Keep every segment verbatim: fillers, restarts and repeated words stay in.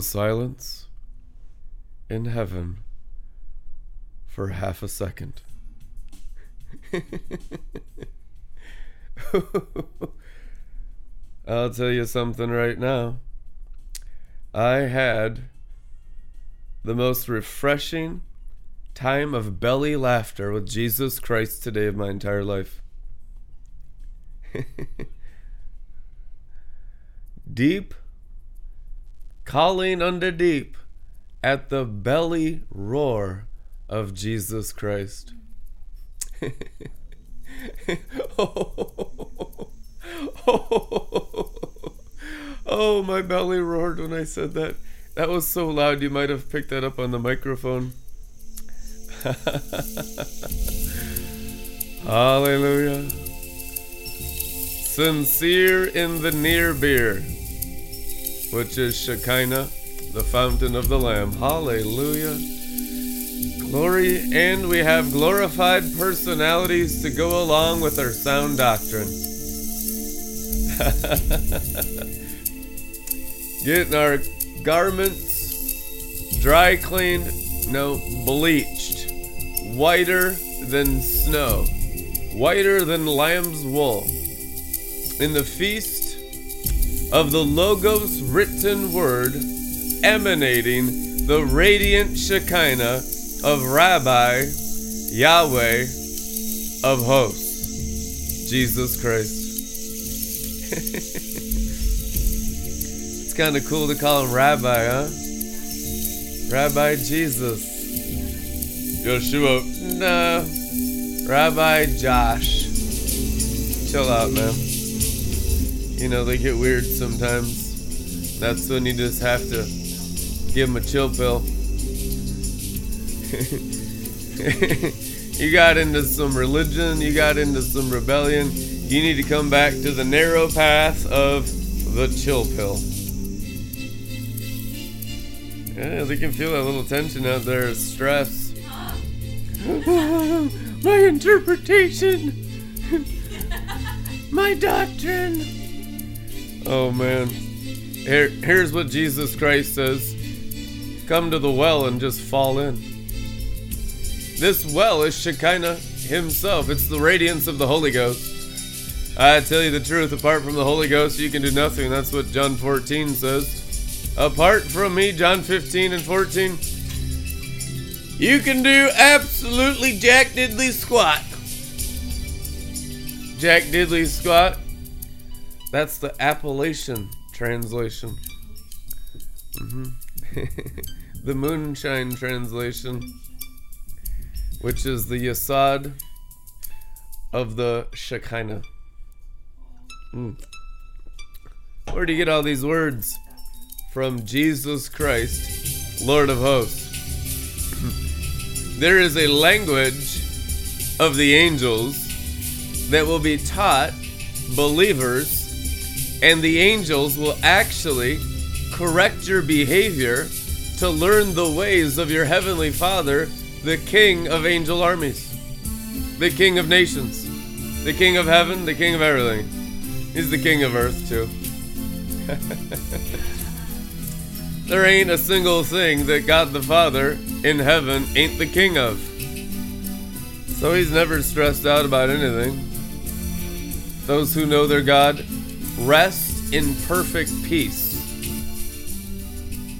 Silence in heaven for half a second. I'll tell you something right now. I had the most refreshing time of belly laughter with Jesus Christ today of my entire life. Deep calling unto deep at the belly roar of Jesus Christ. oh, oh, oh, oh, my belly roared when I said that. That was so loud you might have picked that up on the microphone. Hallelujah. Sincere in the near beer, which is Shekinah, the fountain of the Lamb. Hallelujah. Glory, and we have glorified personalities to go along with our sound doctrine. Getting our garments dry cleaned, no, bleached, whiter than snow, whiter than lamb's wool. In the feast of the Logos written word, emanating the radiant Shekinah of Rabbi Yahweh of hosts, Jesus Christ. It's kind of cool to call him Rabbi, huh? Rabbi Jesus. Yeshua. Nah. Rabbi Josh. Chill out, man. You know, they get weird sometimes. That's when you just have to give them a chill pill. You got into some religion. You got into some rebellion. You need to come back to the narrow path of the chill pill. Yeah, they can feel that little tension out there. Stress. My interpretation. My doctrine. Oh man, Here, here's what Jesus Christ says. Come to the well and just fall in. This well is Shekinah himself. It's the radiance of the Holy Ghost. I tell you the truth, apart from the Holy Ghost, you can do nothing. That's what John fourteen says. Apart from me, John fifteen and fourteen, you can do absolutely jack diddly squat. Jack diddly squat. That's the Appalachian translation. Mm-hmm. The Moonshine translation, which is the Yesod of the Shekinah. Mm. Where do you get all these words? From Jesus Christ, Lord of hosts. There is a language of the angels that will be taught believers. And the angels will actually correct your behavior to learn the ways of your Heavenly Father, the King of angel armies, the King of nations, the King of heaven, the King of everything. He's the King of earth too. There ain't a single thing that God the Father in heaven ain't the King of. So he's never stressed out about anything. Those who know their God rest in perfect peace.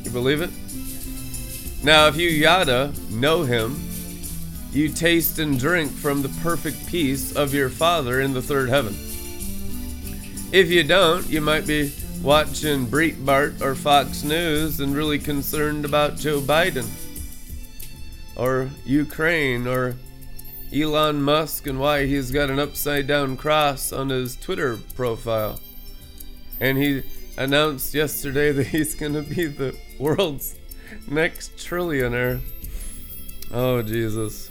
You believe it? Now, if you yada know him, you taste and drink from the perfect peace of your Father in the third heaven. If you don't, you might be watching Breitbart or Fox News and really concerned about Joe Biden or Ukraine or Elon Musk and why he's got an upside down cross on his Twitter profile. And he announced yesterday that he's going to be the world's next trillionaire. Oh, Jesus.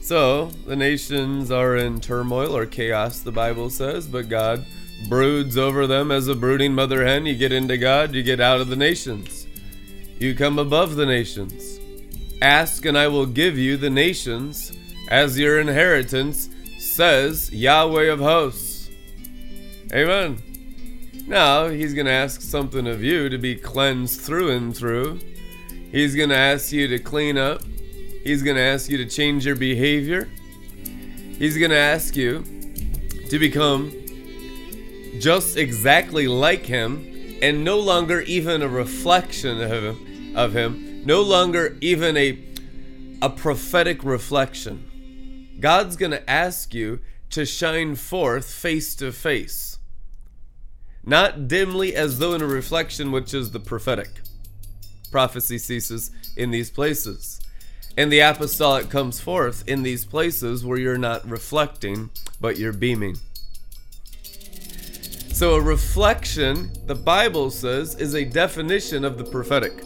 So, the nations are in turmoil or chaos, the Bible says, but God broods over them as a brooding mother hen. You get into God, you get out of the nations. You come above the nations. Ask and I will give you the nations as your inheritance, says Yahweh of hosts. Amen. Now, he's going to ask something of you to be cleansed through and through. He's going to ask you to clean up. He's going to ask you to change your behavior. He's going to ask you to become just exactly like him and no longer even a reflection of him, of him, no longer even a, a prophetic reflection. God's going to ask you to shine forth face to face. Not dimly as though in a reflection, which is the prophetic. Prophecy ceases in these places. And the apostolic comes forth in these places where you're not reflecting, but you're beaming. So a reflection, the Bible says, is a definition of the prophetic.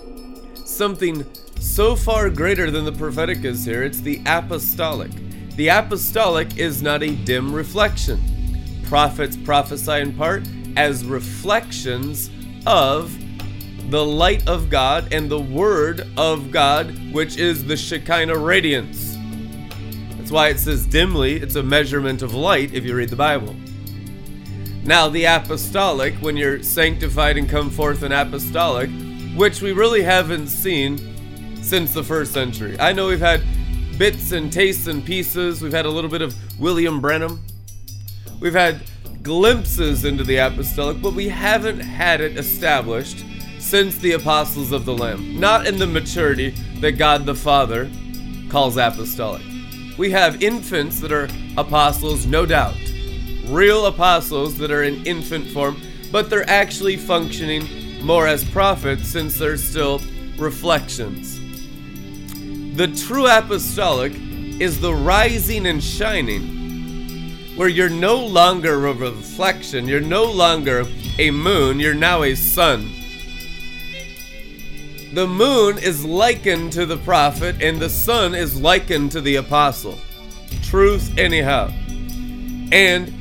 Something so far greater than the prophetic is here, it's the apostolic. The apostolic is not a dim reflection. Prophets prophesy in part as reflections of the light of God and the word of God, which is the Shekinah radiance. That's why it says dimly, it's a measurement of light if you read the Bible. Now the apostolic, when you're sanctified and come forth in apostolic, which we really haven't seen since the first century. I know we've had bits and tastes and pieces. We've had a little bit of William Branham. We've had glimpses into the apostolic, but we haven't had it established since the apostles of the Lamb. Not in the maturity that God the Father calls apostolic. We have infants that are apostles, no doubt. Real apostles that are in infant form, but they're actually functioning more as prophets since they're still reflections. The true apostolic is the rising and shining, where you're no longer a reflection, you're no longer a moon, you're now a sun. The moon is likened to the prophet, and the sun is likened to the apostle. Truth anyhow. And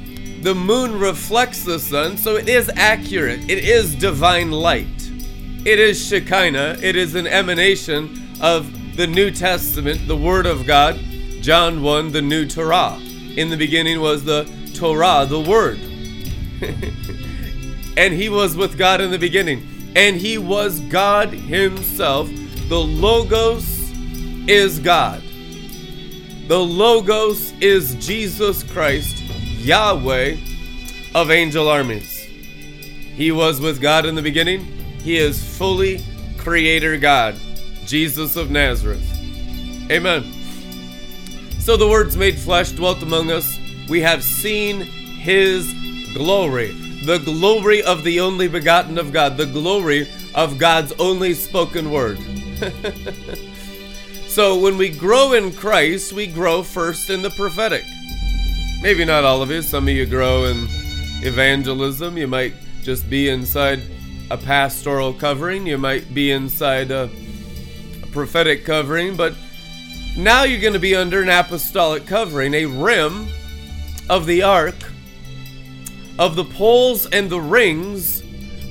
the moon reflects the sun, so it is accurate. It is divine light. It is Shekinah. It is an emanation of the New Testament, the Word of God, John one, the New Torah. In the beginning was the Torah, the Word. And he was with God in the beginning. And he was God himself. The Logos is God. The Logos is Jesus Christ, Yahweh of angel armies. He was with God in the beginning. He is fully Creator God, Jesus of Nazareth. Amen. So the Word's made flesh, dwelt among us. We have seen his glory. The glory of the only begotten of God. The glory of God's only spoken word. So when we grow in Christ, we grow first in the prophetic. Maybe not all of you. Some of you grow in evangelism. You might just be inside a pastoral covering. You might be inside a, a prophetic covering. But now you're going to be under an apostolic covering, a rim of the ark, of the poles and the rings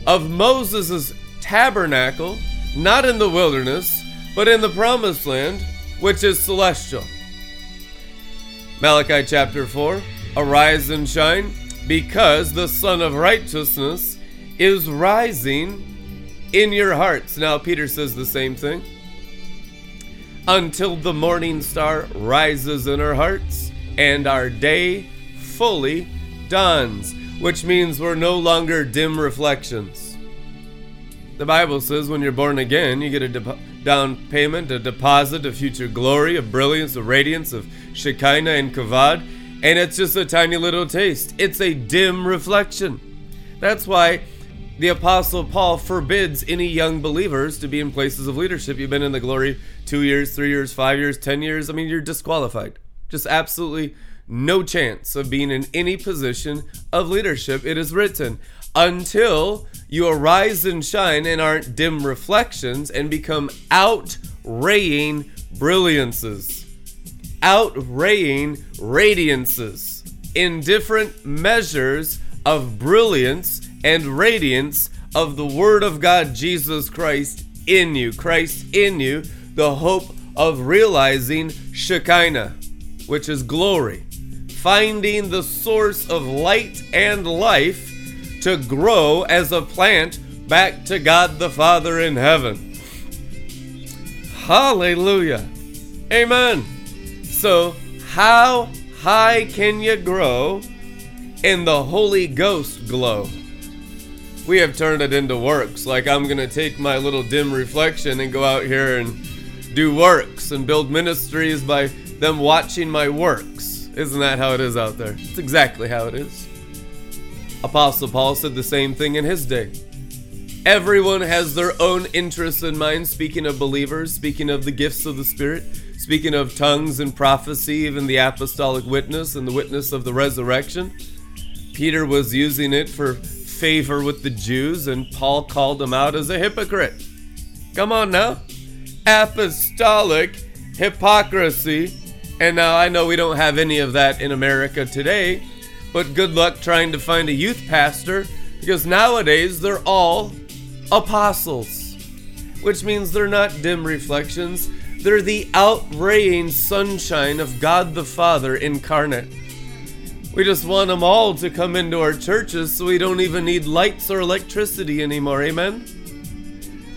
of Moses' tabernacle, not in the wilderness, but in the promised land, which is celestial. Malachi chapter four, arise and shine, because the Son of Righteousness is rising in your hearts. Now Peter says the same thing. Until the morning star rises in our hearts and our day fully dawns, which means we're no longer dim reflections. The Bible says when you're born again, you get a de- down payment, a deposit of future glory, of brilliance, of radiance, of Shekinah and Kavod, and it's just a tiny little taste. It's a dim reflection. That's why the Apostle Paul forbids any young believers to be in places of leadership. You've been in the glory two years, three years, five years, ten years. I mean, you're disqualified. Just absolutely no chance of being in any position of leadership. It is written, until you arise and shine and aren't dim reflections and become outraying brilliances, outraying radiances in different measures of brilliance and radiance of the Word of God, Jesus Christ in you, Christ in you, the hope of realizing Shekinah, which is glory. Finding the source of light and life to grow as a plant back to God the Father in heaven. Hallelujah. Amen. So, how high can you grow in the Holy Ghost glow? We have turned it into works. Like, I'm going to take my little dim reflection and go out here and do works and build ministries by them watching my works. Isn't that how it is out there? It's exactly how it is. Apostle Paul said the same thing in his day. Everyone has their own interests in mind, speaking of believers, speaking of the gifts of the Spirit, speaking of tongues and prophecy, even the apostolic witness and the witness of the resurrection. Peter was using it for favor with the Jews, and Paul called him out as a hypocrite. Come on now. Apostolic hypocrisy. And now I know we don't have any of that in America today, but good luck trying to find a youth pastor, because nowadays they're all apostles, which means they're not dim reflections. They're the outraying sunshine of God the Father incarnate. We just want them all to come into our churches so we don't even need lights or electricity anymore. Amen?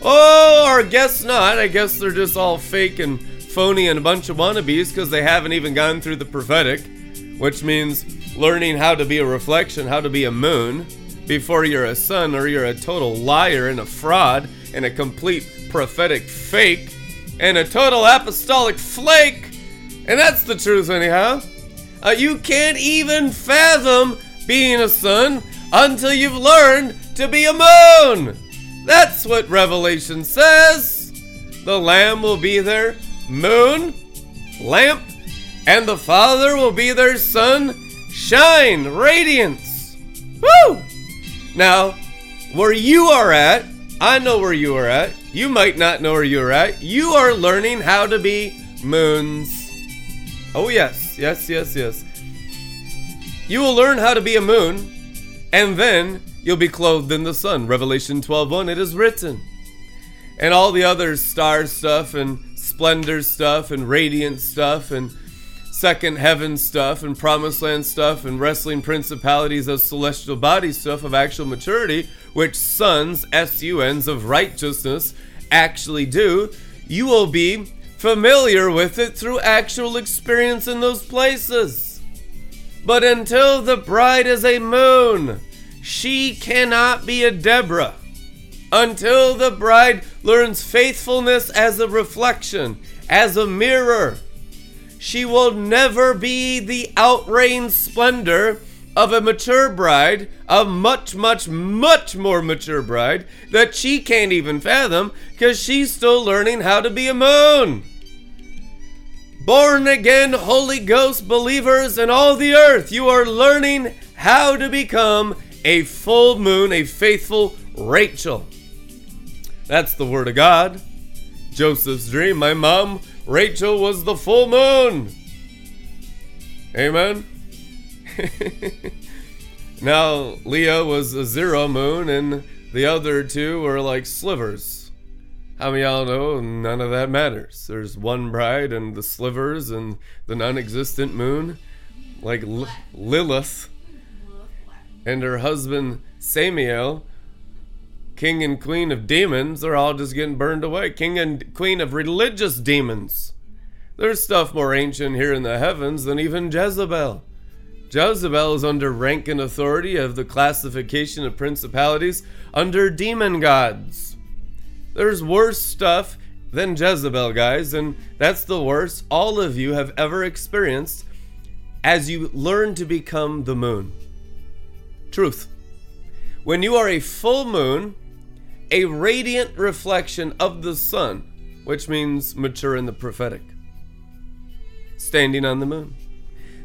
Oh, or guess not. I guess they're just all fake and phony and a bunch of wannabes because they haven't even gone through the prophetic, which means learning how to be a reflection, how to be a moon before you're a sun, or you're a total liar and a fraud and a complete prophetic fake and a total apostolic flake. And that's the truth anyhow. Uh, you can't even fathom being a sun until you've learned to be a moon. That's what Revelation says. The Lamb will be there. Moon, lamp, and the Father will be their sun, shine, radiance. Woo! Now, where you are at, I know where you are at. You might not know where you are at. You are learning how to be moons. Oh, yes, yes, yes, yes. You will learn how to be a moon, and then you'll be clothed in the sun. Revelation twelve one, it is written. And all the other star stuff and splendor stuff and radiant stuff and second heaven stuff and promised land stuff and wrestling principalities of celestial body stuff of actual maturity, which sons, S U Ns, of righteousness actually do, you will be familiar with it through actual experience in those places. But until the bride is a moon, she cannot be a Deborah. Until the bride learns faithfulness as a reflection, as a mirror, she will never be the outraying splendor of a mature bride, a much, much, much more mature bride that she can't even fathom because she's still learning how to be a moon. Born again, Holy Ghost believers in all the earth, you are learning how to become a full moon, a faithful Rachel. That's the Word of God. Joseph's dream. My mom, Rachel, was the full moon. Amen? Now, Leah was a zero moon, and The other two are like slivers. How many of y'all know none of that matters? There's one bride and the slivers and the non-existent moon, like L- Lilith and her husband Samael, king and queen of demons, are all just getting burned away. King and queen of religious demons. There's stuff more ancient here in the heavens than even Jezebel. Jezebel is under rank and authority of the classification of principalities under demon gods. There's worse stuff than Jezebel, guys, and that's the worst all of you have ever experienced as you learn to become the moon. Truth. When you are a full moon, a radiant reflection of the sun, which means mature in the prophetic, standing on the moon,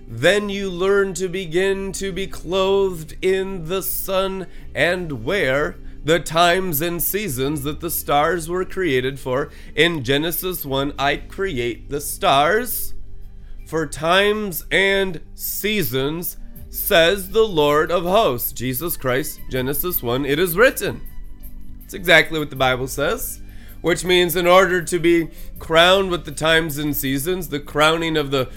then you learn to begin to be clothed in the sun and wear the times and seasons that the stars were created for. In Genesis one, I create the stars for times and seasons, says the Lord of hosts, Jesus Christ. Genesis one, it is written. It's exactly what the Bible says. Which means in order to be crowned with the times and seasons, the crowning of the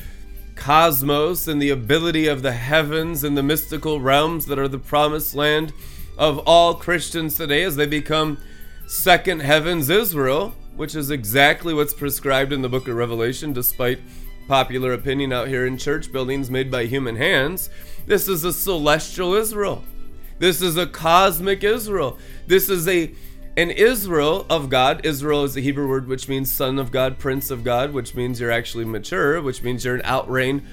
cosmos and the ability of the heavens and the mystical realms that are the promised land of all Christians today as they become second heavens Israel, which is exactly what's prescribed in the book of Revelation, despite popular opinion out here in church buildings made by human hands. This is a celestial Israel. This is a cosmic Israel. This is a an Israel of God. Israel is the Hebrew word which means son of God, prince of God, which means you're actually mature, which means you're an outreign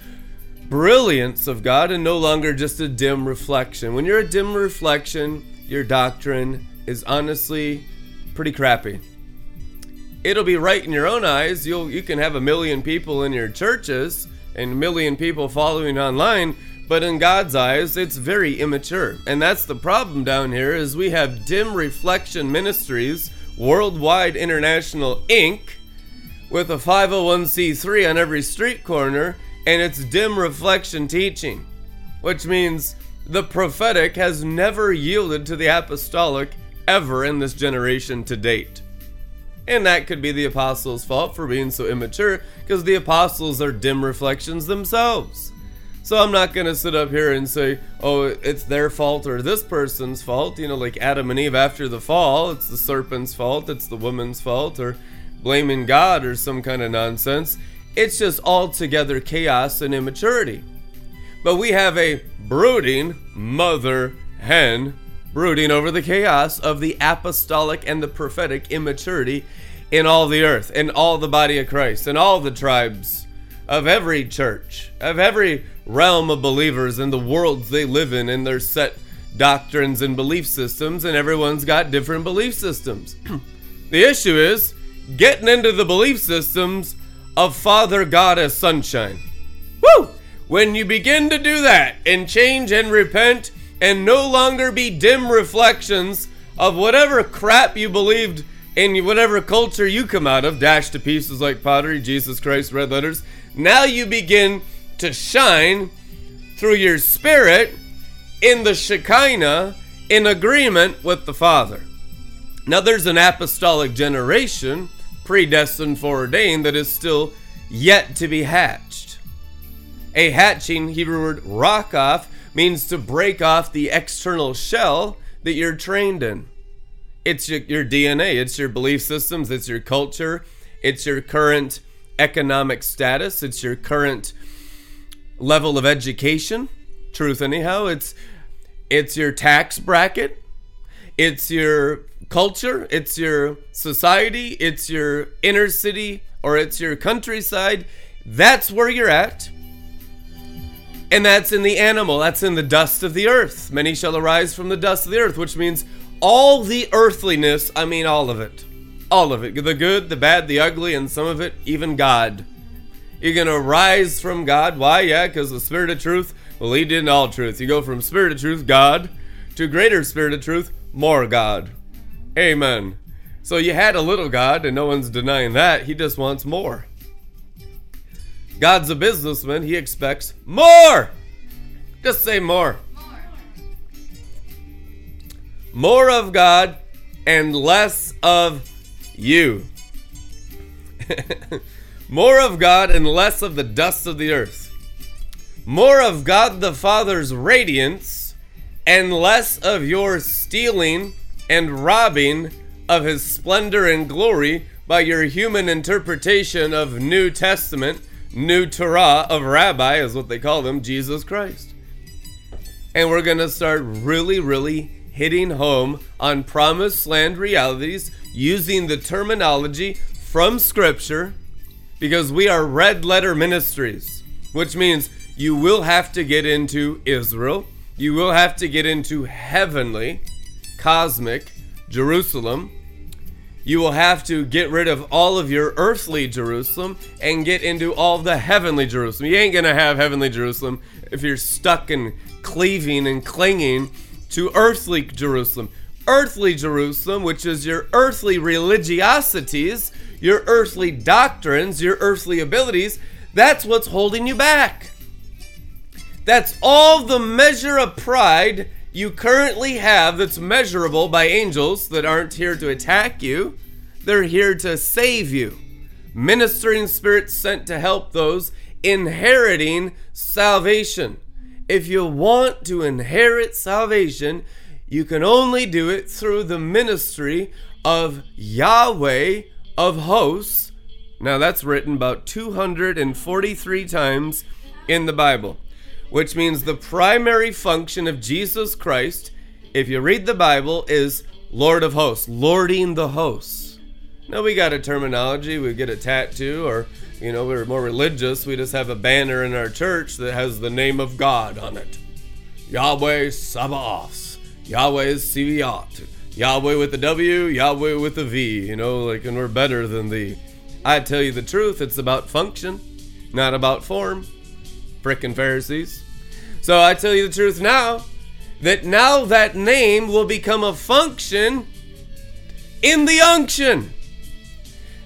brilliance of God and no longer just a dim reflection. When you're a dim reflection, your doctrine is honestly pretty crappy. It'll be right in your own eyes. You'll you can have a million people in your churches and a million people following online, but in God's eyes, it's very immature. And that's the problem down here is we have dim reflection ministries, Worldwide International Incorporated, with a five oh one c three on every street corner, and it's dim reflection teaching, which means the prophetic has never yielded to the apostolic ever in this generation to date. And that could be the apostles' fault for being so immature, because the apostles are dim reflections themselves. So I'm not going to sit up here and say, oh, it's their fault or this person's fault. You know, like Adam and Eve after the fall, it's the serpent's fault, it's the woman's fault, or blaming God or some kind of nonsense. It's just altogether chaos and immaturity. But we have a brooding mother hen brooding over the chaos of the apostolic and the prophetic immaturity in all the earth, in all the body of Christ, in all the tribes of every church, of every realm of believers and the worlds they live in and their set doctrines and belief systems, and everyone's got different belief systems. The issue is getting into the belief systems of Father God as sunshine. Woo! When you begin to do that and change and repent and no longer be dim reflections of whatever crap you believed in whatever culture you come out of, dashed to pieces like pottery, Jesus Christ, red letters, now you begin to shine through your spirit in the Shekinah in agreement with the Father. Now there's an apostolic generation predestined, foreordained, that is still yet to be hatched. A hatching, Hebrew word rakoff, means to break off the external shell that you're trained in. It's your, your D N A, it's your belief systems, it's your culture, it's your current economic status, it's your current level of education, truth anyhow, it's it's your tax bracket, it's your culture, it's your society, it's your inner city, or it's your countryside. That's where you're at. And that's in the animal, that's in the dust of the earth. Many shall arise from the dust of the earth, which means all the earthliness, I mean all of it. All of it, the good, the bad, the ugly, and some of it, even God. You're going to rise from God. Why? Yeah, because the Spirit of Truth will lead you into all truth. You go from Spirit of Truth, God, to greater Spirit of Truth, more God. Amen. So you had a little God, and no one's denying that. He just wants more. God's a businessman. He expects more. Just say more. More. more of God and less of you. More of God and less of the dust of the earth. More of God the Father's radiance and less of your stealing and robbing of his splendor and glory by your human interpretation of New Testament, New Torah of Rabbi, is what they call them, Jesus Christ. And we're going to start really, really hitting home on promised land realities using the terminology from Scripture, because we are Red Letter Ministries, which means you will have to get into Israel, you will have to get into heavenly, cosmic Jerusalem, you will have to get rid of all of your earthly Jerusalem and get into all the heavenly Jerusalem. You ain't going to have heavenly Jerusalem if you're stuck in cleaving and clinging to earthly Jerusalem. Earthly Jerusalem, which is your earthly religiosities, your earthly doctrines, your earthly abilities, that's what's holding you back. That's all the measure of pride you currently have that's measurable by angels that aren't here to attack you. They're here to save you. Ministering spirits sent to help those inheriting salvation. If you want to inherit salvation, you can only do it through the ministry of Yahweh of hosts. Now that's written about two hundred forty-three times in the Bible, which means the primary function of Jesus Christ, if you read the Bible, is Lord of hosts, lording the hosts. Now we got a terminology, we get a tattoo, or, you know, we're more religious, we just have a banner in our church that has the name of God on it. Yahweh Sabaoth, Yahweh Sabaoth, Yahweh with a W, Yahweh with a V, you know, like, and we're better than thee. I tell you the truth, it's about function, not about form. Frickin' Pharisees. So I tell you the truth now, that now that name will become a function in the unction.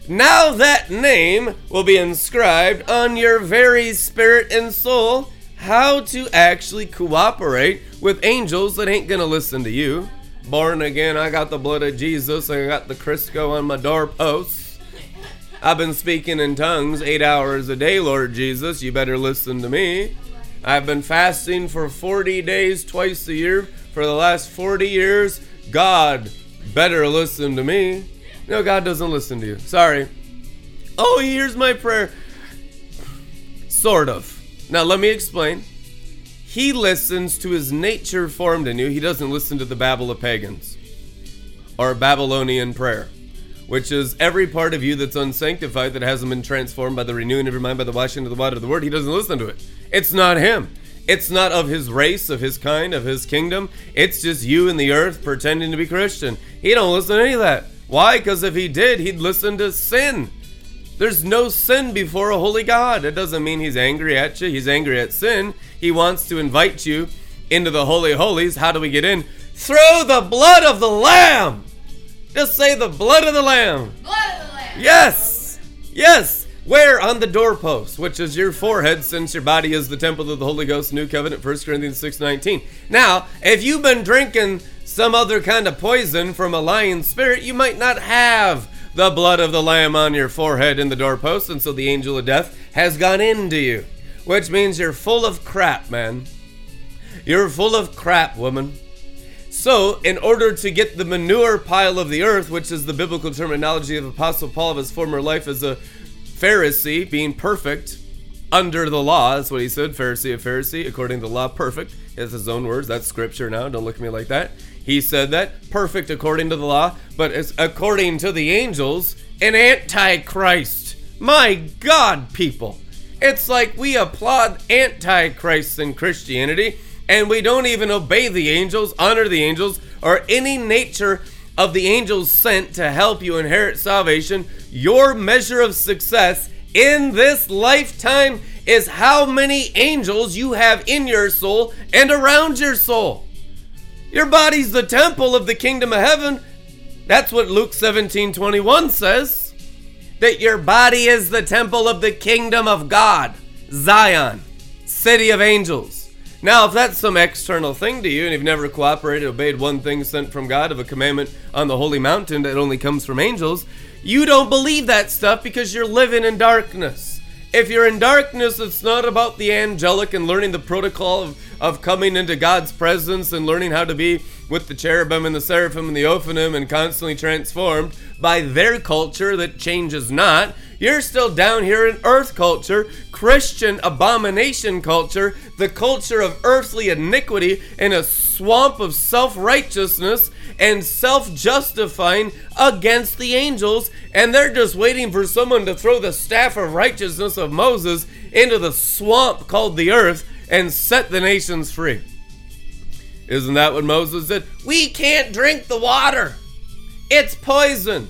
Now that name will be inscribed on your very spirit and soul, how to actually cooperate with angels that ain't gonna listen to you. Born again, I got the blood of Jesus, I got the Crisco on my doorpost. I've been speaking in tongues eight hours a day, Lord Jesus. You better listen to me. I've been fasting for forty days twice a year for the last forty years. God, better listen to me. No, God doesn't listen to you. Sorry. Oh, he hears my prayer. Sort of. Now, let me explain. He listens to his nature formed in you. He doesn't listen to the babble of pagans or Babylonian prayer, which is every part of you that's unsanctified, that hasn't been transformed by the renewing of your mind, by the washing of the water of the word. He doesn't listen to it. It's not him. It's not of his race, of his kind, of his kingdom. It's just you and the earth pretending to be Christian. He don't listen to any of that. Why? Because if he did, he'd listen to sin. There's no sin before a holy God. It doesn't mean he's angry at you. He's angry at sin. He wants to invite you into the holy holies. How do we get in? Through the blood of the Lamb. Just say the blood of the Lamb. Blood of the Lamb. Yes. Yes. Where? On the doorpost, which is your forehead, since your body is the temple of the Holy Ghost, New Covenant, First Corinthians six nineteen. Now, if you've been drinking some other kind of poison from a lying spirit, you might not have the blood of the Lamb on your forehead in the doorpost, and so the angel of death has gone into you, which means you're full of crap, man. You're full of crap, woman. So, in order to get the manure pile of the earth, which is the biblical terminology of Apostle Paul of his former life as a Pharisee, being perfect under the law, that's what he said, Pharisee of Pharisee, according to the law, perfect. It's his own words, that's scripture now, don't look at me like that. He said that, perfect according to the law, but it's according to the angels, an antichrist. My God, people. It's like we applaud antichrists in Christianity, and we don't even obey the angels, honor the angels, or any nature of the angels sent to help you inherit salvation. Your measure of success in this lifetime is how many angels you have in your soul and around your soul. Your body's the temple of the kingdom of heaven. That's what Luke seventeen twenty-one says, that your body is the temple of the kingdom of God, Zion, city of angels. Now, if that's some external thing to you, and you've never cooperated, obeyed one thing sent from God of a commandment on the holy mountain that only comes from angels, you don't believe that stuff because you're living in darkness. If you're in darkness, it's not about the angelic and learning the protocol of, of coming into God's presence and learning how to be with the cherubim and the seraphim and the Ophanim and constantly transformed by their culture that changes not. You're still down here in earth culture, Christian abomination culture, the culture of earthly iniquity in a swamp of self-righteousness and self-justifying against the angels, and they're just waiting for someone to throw the staff of righteousness of Moses into the swamp called the earth and set the nations free. Isn't that what Moses did? We can't drink the water. It's poison.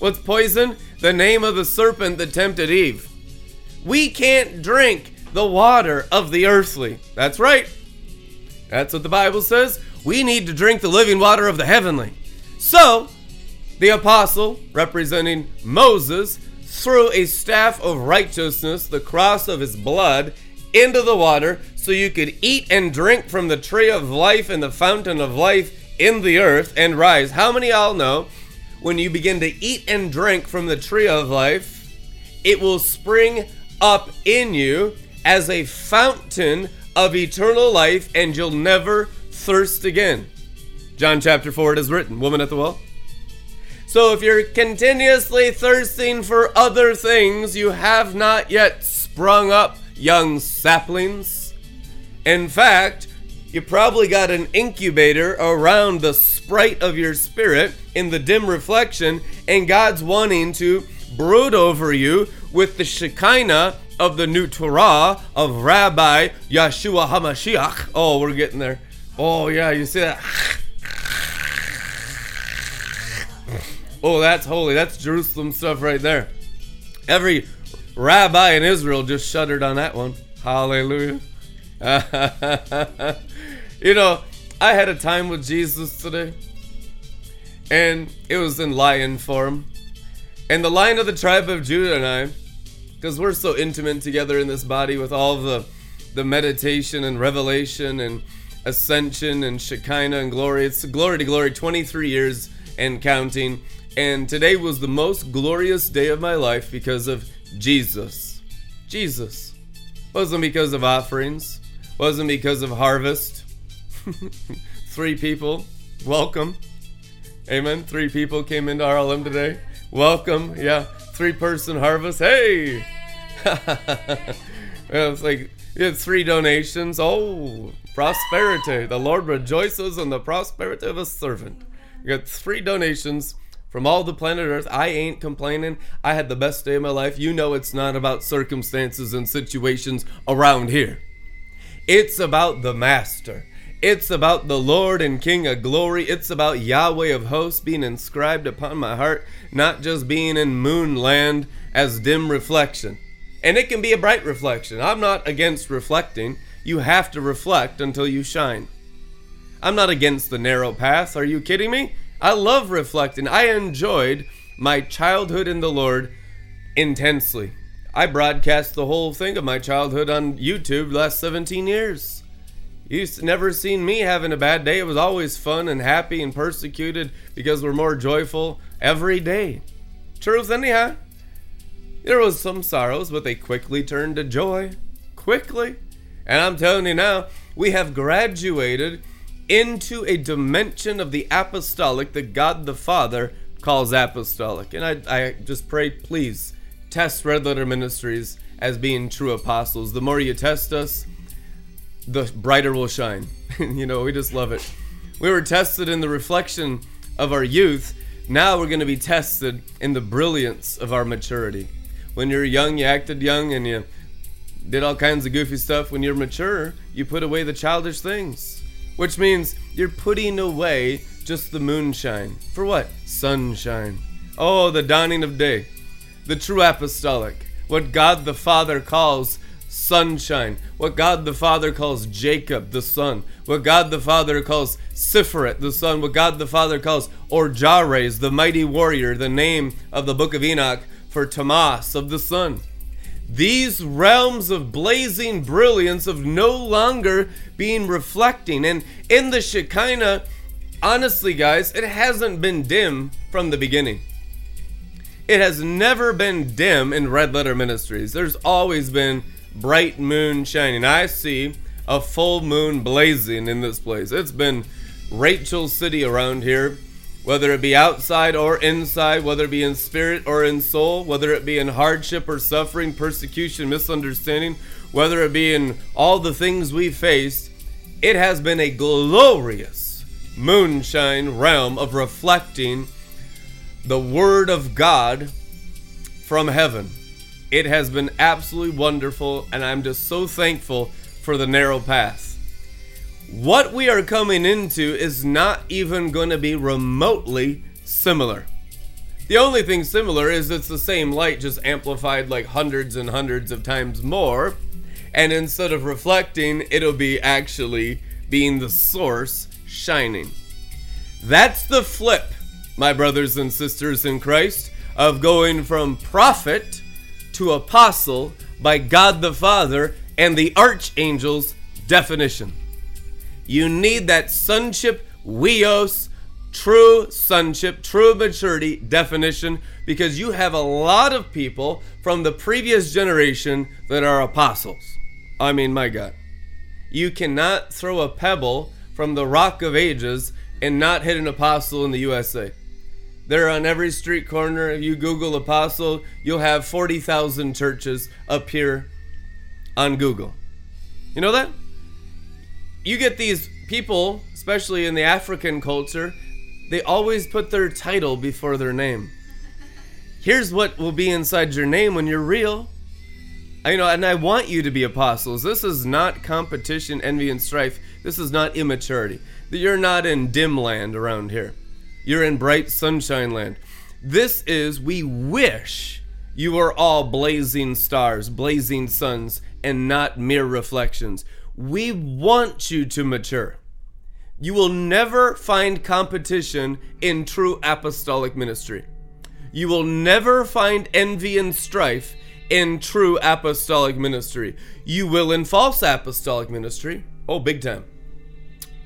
What's poison? The name of the serpent that tempted Eve. We can't drink the water of the earthly. That's right. That's what the Bible says. We need to drink the living water of the heavenly. So, the apostle, representing Moses, threw a staff of righteousness, the cross of his blood, into the water so you could eat and drink from the tree of life and the fountain of life in the earth and rise. How many y'all know when you begin to eat and drink from the tree of life, it will spring up in you as a fountain of eternal life and you'll never thirst again. John chapter four, it is written, woman at the well. So if you're continuously thirsting for other things, you have not yet sprung up, young saplings. In fact, you probably got an incubator around the sprite of your spirit in the dim reflection, and God's wanting to brood over you with the Shekinah of the new Torah of Rabbi Yeshua HaMashiach. Oh, we're getting there. Oh, yeah, you see that? Oh, that's holy. That's Jerusalem stuff right there. Every rabbi in Israel just shuddered on that one. Hallelujah. You know, I had a time with Jesus today, and it was in lion form. And the Lion of the tribe of Judah and I, because we're so intimate together in this body with all the, the meditation and revelation and ascension and Shekinah and glory. It's glory to glory, twenty-three years and counting. And today was the most glorious day of my life because of Jesus. Jesus. Wasn't because of offerings. Wasn't because of harvest. Three people. Welcome. Amen. Three people came into R L M today. Welcome. Yeah. Three-person harvest. Hey! It's like, you had three donations. Oh, prosperity. The Lord rejoices in the prosperity of his servant. You got three donations from all the planet Earth. I ain't complaining. I had the best day of my life. You know it's not about circumstances and situations around here. It's about the Master. It's about the Lord and King of glory. It's about Yahweh of hosts being inscribed upon my heart, not just being in moon land as dim reflection. And it can be a bright reflection. I'm not against reflecting. You have to reflect until you shine. I'm not against the narrow path. Are you kidding me? I love reflecting. I enjoyed my childhood in the Lord intensely. I broadcast the whole thing of my childhood on YouTube the last seventeen years. You've never seen me having a bad day. It was always fun and happy and persecuted because we're more joyful every day. Truth anyhow. There was some sorrows, but they quickly turned to joy. Quickly. And I'm telling you now, we have graduated into a dimension of the apostolic that God the Father calls apostolic. And I, I just pray, please, test Red Letter Ministries as being true apostles. The more you test us, the brighter will shine. You know, we just love it. We were tested in the reflection of our youth. Now we're going to be tested in the brilliance of our maturity. When you're young, you acted young and you did all kinds of goofy stuff. When you're mature, you put away the childish things, which means you're putting away just the moonshine. For what? Sunshine. Oh, the dawning of day. The true apostolic. What God the Father calls sunshine, what God the Father calls Jacob, the son, what God the Father calls Siferet, the son, what God the Father calls Orjares, the mighty warrior, the name of the book of Enoch for Tamas of the sun. these realms of blazing brilliance of no longer being reflecting. And in the Shekinah, honestly, guys, it hasn't been dim from the beginning. It has never been dim in Red Letter Ministries. There's always been bright moon shining. I see a full moon blazing in this place. It's been Rachel City around here, whether it be outside or inside, whether it be in spirit or in soul, whether it be in hardship or suffering, persecution, misunderstanding, whether it be in all the things we faced. It has been a glorious moonshine realm of reflecting the Word of God from heaven. It has been absolutely wonderful, and I'm just so thankful for the narrow path. What we are coming into is not even going to be remotely similar. The only thing similar is it's the same light, just amplified like hundreds and hundreds of times more, and instead of reflecting, it'll be actually being the source shining. That's the flip, my brothers and sisters in Christ, of going from prophet to apostle by God the Father and the archangel's definition. You need that sonship, weos, true sonship, true maturity definition, because you have a lot of people from the previous generation that are apostles. I mean, my God. You cannot throw a pebble from the Rock of Ages and not hit an apostle in the U S A. They're on every street corner. If you Google apostle, you'll have forty thousand churches up here on Google. You know that? You get these people, especially in the African culture, they always put their title before their name. Here's what will be inside your name when you're real. I, you know, and I want you to be apostles. This is not competition, envy, and strife. This is not immaturity. You're not in dim land around here. You're in bright sunshine land. This is, we wish you were all blazing stars, blazing suns, and not mere reflections. We want you to mature. You will never find competition in true apostolic ministry. You will never find envy and strife in true apostolic ministry. You will in false apostolic ministry. Oh, big time.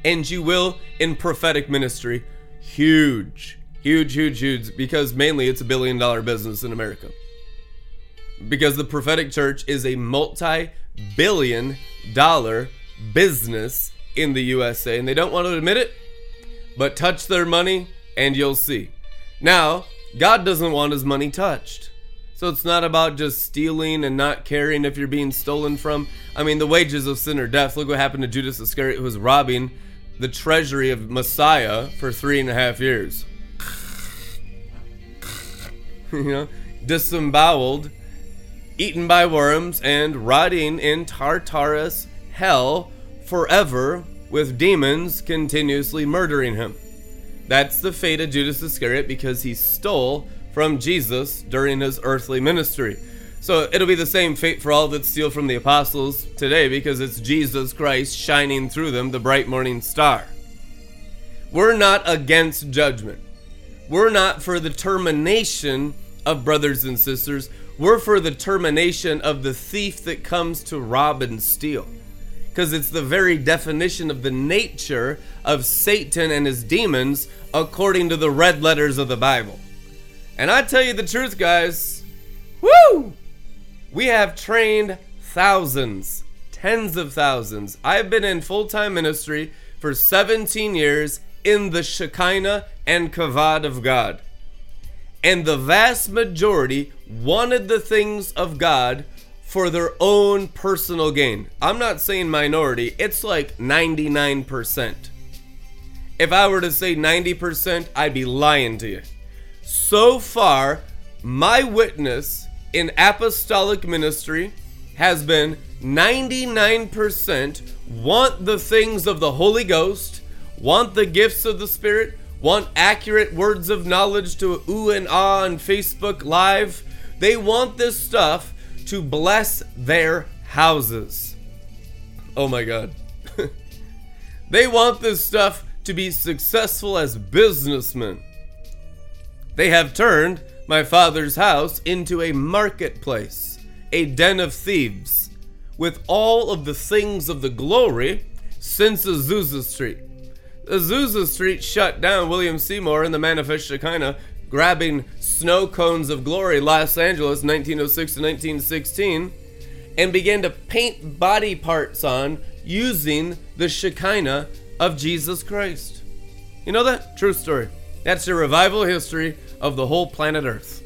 And you will in prophetic ministry. Huge, huge, huge, huge, because mainly it's a billion dollar business in America. Because the prophetic church is a multi-billion dollar business in the U S A, and they don't want to admit it, but touch their money and you'll see. Now, God doesn't want his money touched. So it's not about just stealing and not caring if you're being stolen from. I mean, the wages of sin are death. Look what happened to Judas Iscariot, who was robbing the treasury of Messiah for three and a half years. You know, disemboweled, eaten by worms, and rotting in Tartarus hell forever with demons continuously murdering him. That's the fate of Judas Iscariot, because he stole from Jesus during his earthly ministry. So it'll be the same fate for all that steal from the apostles today, because it's Jesus Christ shining through them, the bright morning star. We're not against judgment. We're not for the termination of brothers and sisters. We're for the termination of the thief that comes to rob and steal. Because it's the very definition of the nature of Satan and his demons according to the red letters of the Bible. And I tell you the truth, guys. Woo! We have trained thousands, tens of thousands. I've been in full-time ministry for seventeen years in the Shekinah and Kavod of God. And the vast majority wanted the things of God for their own personal gain. I'm not saying minority. It's like ninety-nine percent. If I were to say ninety percent, I'd be lying to you. So far, my witness in apostolic ministry has been ninety-nine percent want the things of the Holy Ghost, want the gifts of the Spirit, want accurate words of knowledge to ooh and ah on Facebook Live. They want this stuff to bless their houses. Oh my God. They want this stuff to be successful as businessmen. They have turned my Father's house into a marketplace, a den of thieves, with all of the things of the glory since Azusa Street. Azusa Street shut down. William Seymour and the Manifest Shekinah grabbing snow cones of glory, Los Angeles, nineteen oh six to nineteen sixteen, and began to paint body parts on using the Shekinah of Jesus Christ. You know that? True story. That's the revival history of the whole planet Earth.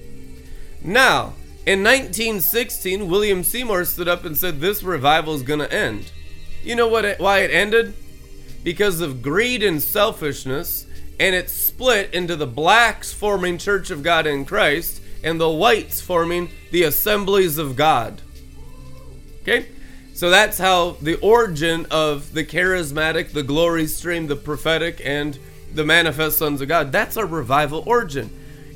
Now, in nineteen sixteen, William Seymour stood up and said, this revival is going to end. You know what? It, why it ended? Because of greed and selfishness, and it split into the blacks forming Church of God in Christ and the whites forming the Assemblies of God. Okay? So that's how the origin of the charismatic, the glory stream, the prophetic, and the manifest sons of God. That's our revival origin.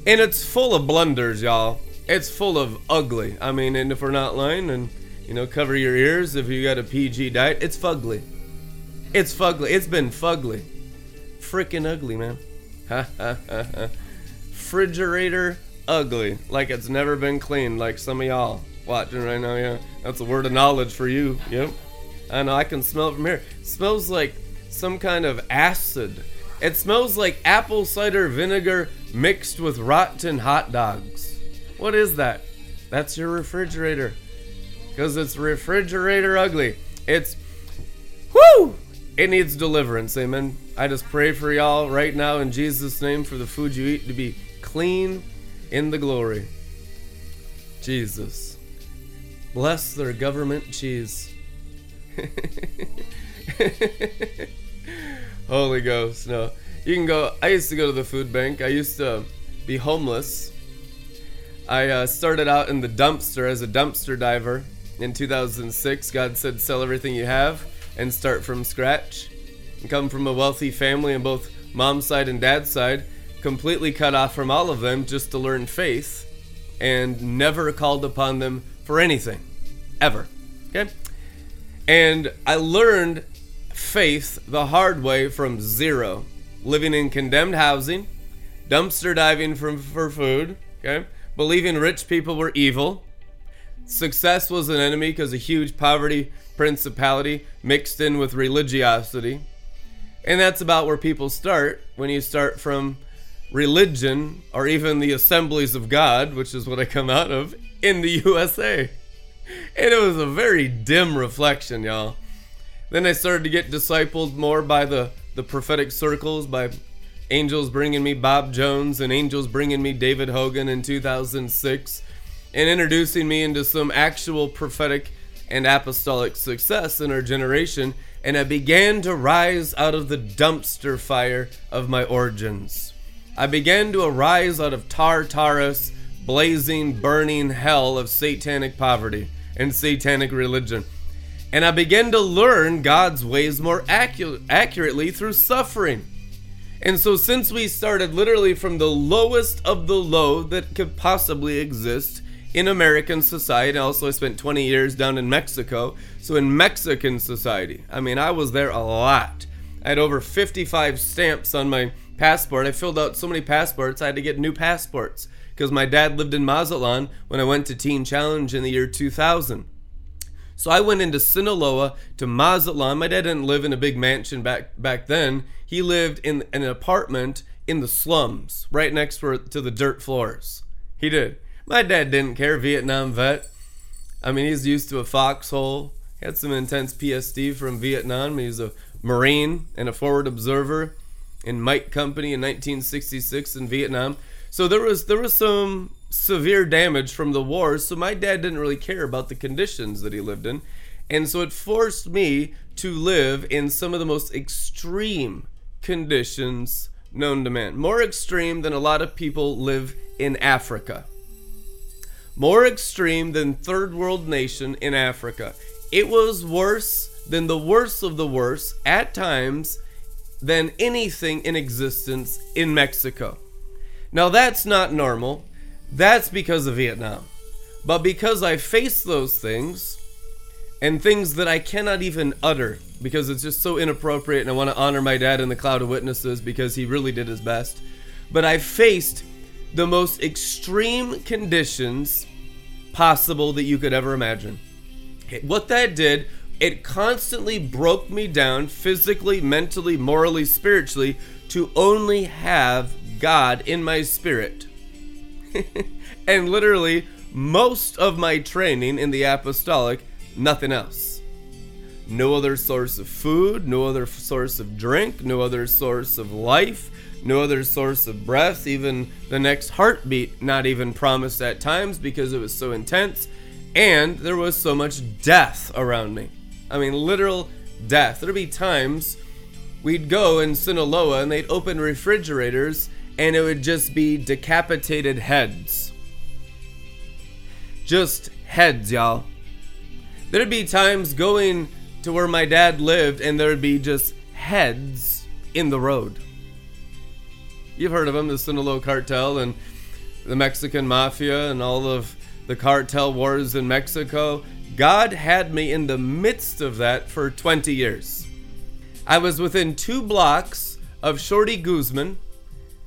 And it's full of blunders, y'all. It's full of ugly. I mean, and if we're not lying, and you know, cover your ears if you got a P G diet. It's fugly. It's fugly. It's been fugly. Freaking ugly, man. Ha ha ha ha. Refrigerator ugly. Like it's never been cleaned, like some of y'all watching right now, yeah. That's a word of knowledge for you. Yep. I know, I can smell it from here. It smells like some kind of acid. It smells like apple cider vinegar mixed with rotten hot dogs. What is that? That's your refrigerator. Because it's refrigerator ugly. It's, whoo! It needs deliverance, amen. I just pray for y'all right now in Jesus' name for the food you eat to be clean in the glory. Jesus. Bless their government cheese. Holy Ghost, no. You can go, I used to go to the food bank. I used to be homeless. I uh, started out in the dumpster as a dumpster diver in two thousand six. God said, sell everything you have and start from scratch. I come from a wealthy family on both mom's side and dad's side, completely cut off from all of them just to learn faith and never called upon them for anything, ever, okay? And I learned faith the hard way from zero, living in condemned housing, dumpster diving from, for food, okay, believing rich people were evil, success was an enemy because a huge poverty principality mixed in with religiosity, and that's about where people start when you start from religion or even the Assemblies of God, which is what I come out of in the U S A. And it was a very dim reflection, y'all. Then I started to get discipled more by the, the prophetic circles, by angels bringing me Bob Jones and angels bringing me David Hogan in two thousand six and introducing me into some actual prophetic and apostolic success in our generation. And I began to rise out of the dumpster fire of my origins. I began to arise out of Tartarus, blazing, burning hell of satanic poverty and satanic religion. And I began to learn God's ways more acu- accurately through suffering. And so since we started literally from the lowest of the low that could possibly exist in American society, also I spent twenty years down in Mexico, so in Mexican society, I mean, I was there a lot. I had over fifty-five stamps on my passport. I filled out so many passports, I had to get new passports because my dad lived in Mazatlan when I went to Teen Challenge in the year two thousand. So I went into Sinaloa to Mazatlan. My dad didn't live in a big mansion back back then. He lived in an apartment in the slums, right next to the dirt floors. He did. My dad didn't care, Vietnam vet. I mean, he's used to a foxhole. He had some intense P S D from Vietnam. He was a Marine and a forward observer in Mike Company in nineteen sixty-six in Vietnam. So there was there was some severe damage from the war, so my dad didn't really care about the conditions that he lived in, and so it forced me to live in some of the most extreme conditions known to man. More extreme than a lot of people live in Africa. More extreme than third world nation in Africa. It was worse than the worst of the worst at times than anything in existence in Mexico. Now that's not normal. That's because of Vietnam. But because I face those things, and things that I cannot even utter, because it's just so inappropriate, and I want to honor my dad in the cloud of witnesses because he really did his best. But I faced the most extreme conditions possible that you could ever imagine. What that did, it constantly broke me down physically, mentally, morally, spiritually to only have God in my spirit. And literally, most of my training in the apostolic, nothing else. No other source of food, no other source of drink, no other source of life, no other source of breath, even the next heartbeat, not even promised at times because it was so intense. And there was so much death around me. I mean, literal death. There'd be times we'd go in Sinaloa and they'd open refrigerators and it would just be decapitated heads. Just heads, y'all. There'd be times going to where my dad lived and there'd be just heads in the road. You've heard of them, the Sinaloa Cartel and the Mexican Mafia and all of the cartel wars in Mexico. God had me in the midst of that for twenty years. I was within two blocks of Shorty Guzman,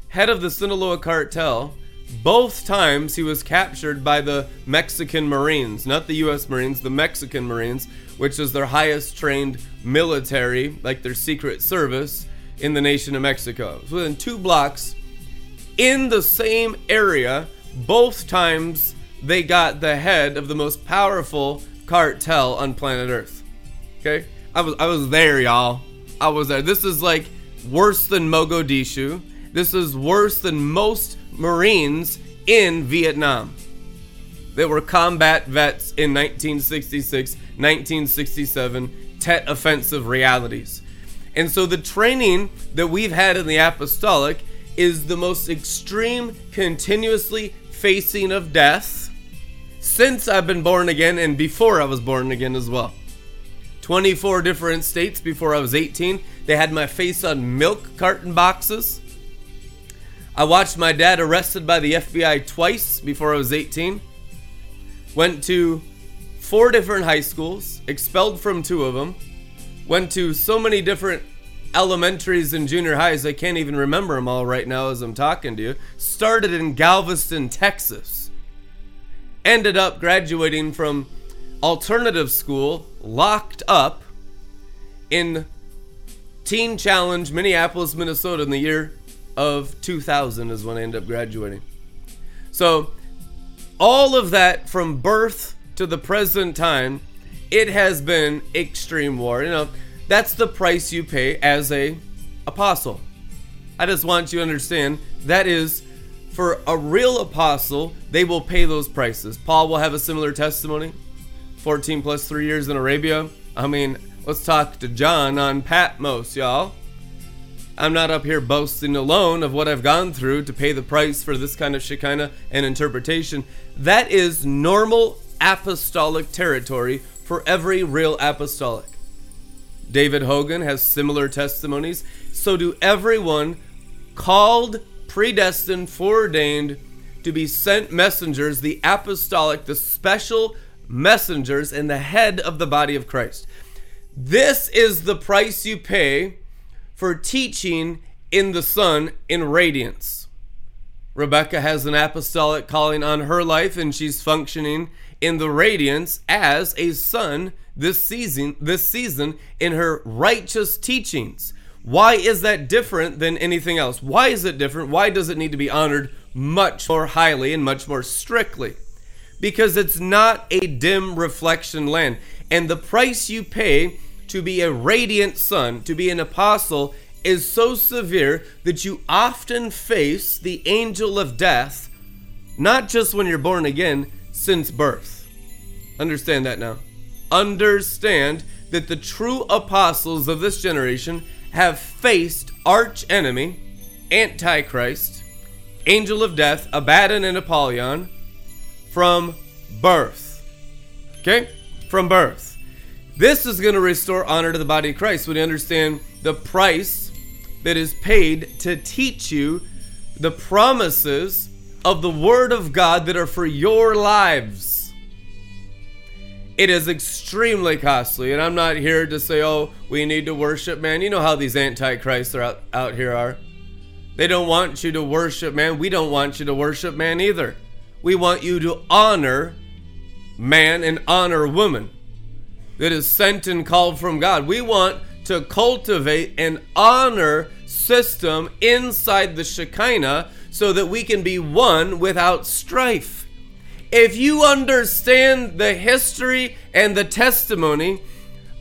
head of the Sinaloa Cartel. Both times he was captured by the Mexican Marines, not the U S Marines, the Mexican Marines, which is their highest trained military, like their secret service, in the nation of Mexico. So within two blocks, in the same area, both times they got the head of the most powerful cartel on planet Earth. Okay? I was I was there, y'all. I was there. This is like worse than Mogadishu. This is worse than most Marines in Vietnam. They were combat vets in nineteen sixty-six, nineteen sixty-seven, Tet Offensive realities. And so the training that we've had in the apostolic is the most extreme, continuously facing of death since I've been born again and before I was born again as well. twenty-four different states before I was eighteen. They had my face on milk carton boxes. I watched my dad arrested by the F B I twice before I was eighteen. Went to four different high schools, expelled from two of them. Went to so many different elementaries and junior highs, I can't even remember them all right now as I'm talking to you. Started in Galveston, Texas. Ended up graduating from alternative school, locked up in Teen Challenge, Minneapolis, Minnesota in the year of two thousand is when I ended up graduating. So all of that from birth to the present time, it has been extreme war. You know, that's the price you pay as a apostle. I just want you to understand that is for a real apostle, they will pay those prices. Paul will have a similar testimony. fourteen plus three years in Arabia. I mean, let's talk to John on Patmos, y'all. I'm not up here boasting alone of what I've gone through to pay the price for this kind of Shekinah and interpretation. That is normal apostolic territory for every real apostolic. David Hogan has similar testimonies. So do everyone called, predestined, foreordained to be sent messengers, the apostolic, the special messengers, and the head of the body of Christ. This is the price you pay for teaching in the sun in radiance. Rebecca has an apostolic calling on her life, and she's functioning in the radiance as a son this season, this season in her righteous teachings. Why is that different than anything else? Why is it different? Why does it need to be honored much more highly and much more strictly? Because it's not a dim reflection land. And the price you pay to be a radiant son, to be an apostle, is so severe that you often face the angel of death, not just when you're born again, since birth. Understand that now. Understand that the true apostles of this generation have faced arch enemy, Antichrist, angel of death, Abaddon and Apollyon, from birth. Okay? From birth. This is going to restore honor to the body of Christ when you understand the price that is paid to teach you the promises of the Word of God that are for your lives. It is extremely costly, and I'm not here to say, oh, we need to worship, man. You know how these antichrists are out, out here are. They don't want you to worship, man. We don't want you to worship, man, either. We want you to honor man and honor woman that is sent and called from God. We want to cultivate an honor system inside the Shekinah so that we can be one without strife. If you understand the history and the testimony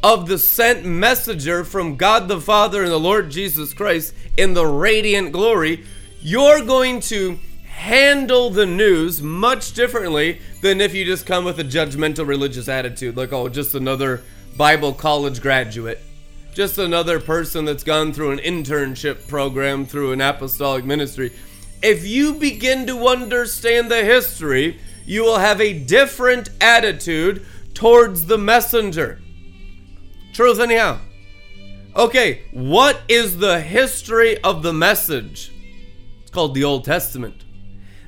of the sent messenger from God the Father and the Lord Jesus Christ in the radiant glory, you're going to handle the news much differently than if you just come with a judgmental religious attitude, like, oh, just another Bible college graduate, just another person that's gone through an internship program through an apostolic ministry. If you begin to understand the history, you will have a different attitude towards the messenger. Truth anyhow. Okay, what is the history of the message? It's called the Old Testament.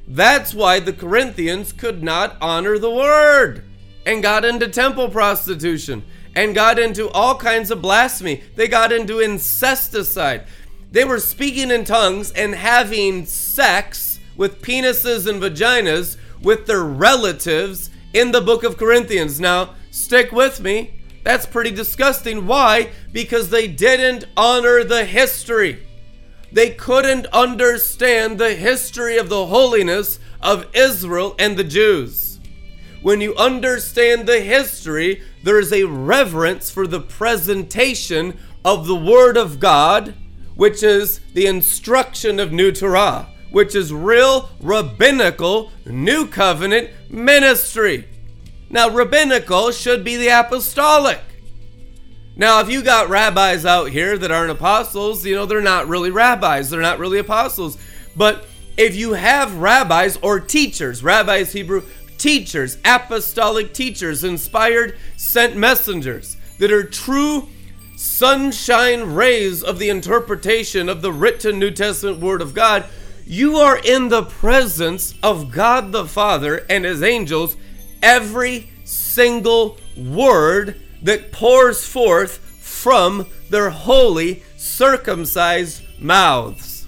That's why the Corinthians could not honor the word and got into temple prostitution and got into all kinds of blasphemy. They got into incesticide. They were speaking in tongues and having sex with penises and vaginas with their relatives in the book of Corinthians. Now, stick with me. That's pretty disgusting. Why? Because they didn't honor the history. They couldn't understand the history of the holiness of Israel and the Jews. When you understand the history, there is a reverence for the presentation of the Word of God, which is the instruction of New Torah, which is real rabbinical New Covenant ministry. Now, rabbinical should be the apostolic. Now, if you got rabbis out here that aren't apostles, you know, they're not really rabbis. They're not really apostles. But if you have rabbis or teachers, rabbis, Hebrew, teachers, apostolic teachers, inspired, sent messengers that are true sunshine rays of the interpretation of the written New Testament Word of God, you are in the presence of God the Father and His angels. Every single word that pours forth from their holy, circumcised mouths.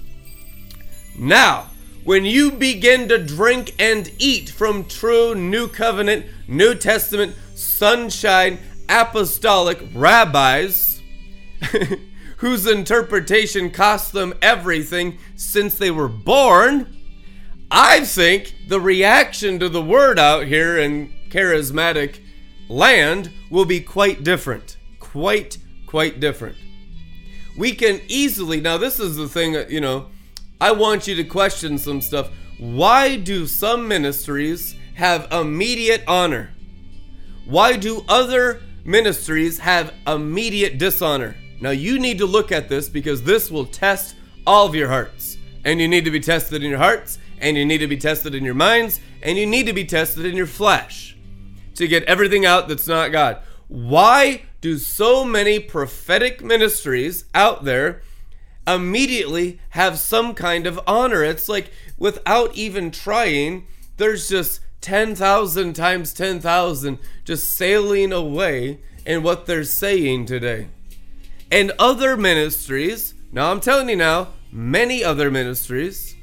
Now, when you begin to drink and eat from true New Covenant, New Testament, sunshine, apostolic rabbis, whose interpretation cost them everything since they were born, I think the reaction to the word out here in charismatic land will be quite different. Quite, quite different. We can easily, now this is the thing, you know, I want you to question some stuff. Why do some ministries have immediate honor? Why do other ministries have immediate dishonor? Now you need to look at this because this will test all of your hearts. And you need to be tested in your hearts. And you need to be tested in your minds, and you need to be tested in your flesh to get everything out that's not God. Why do so many prophetic ministries out there immediately have some kind of honor? It's like without even trying, there's just ten thousand times ten thousand just sailing away in what they're saying today. And other ministries, now I'm telling you now, many other ministries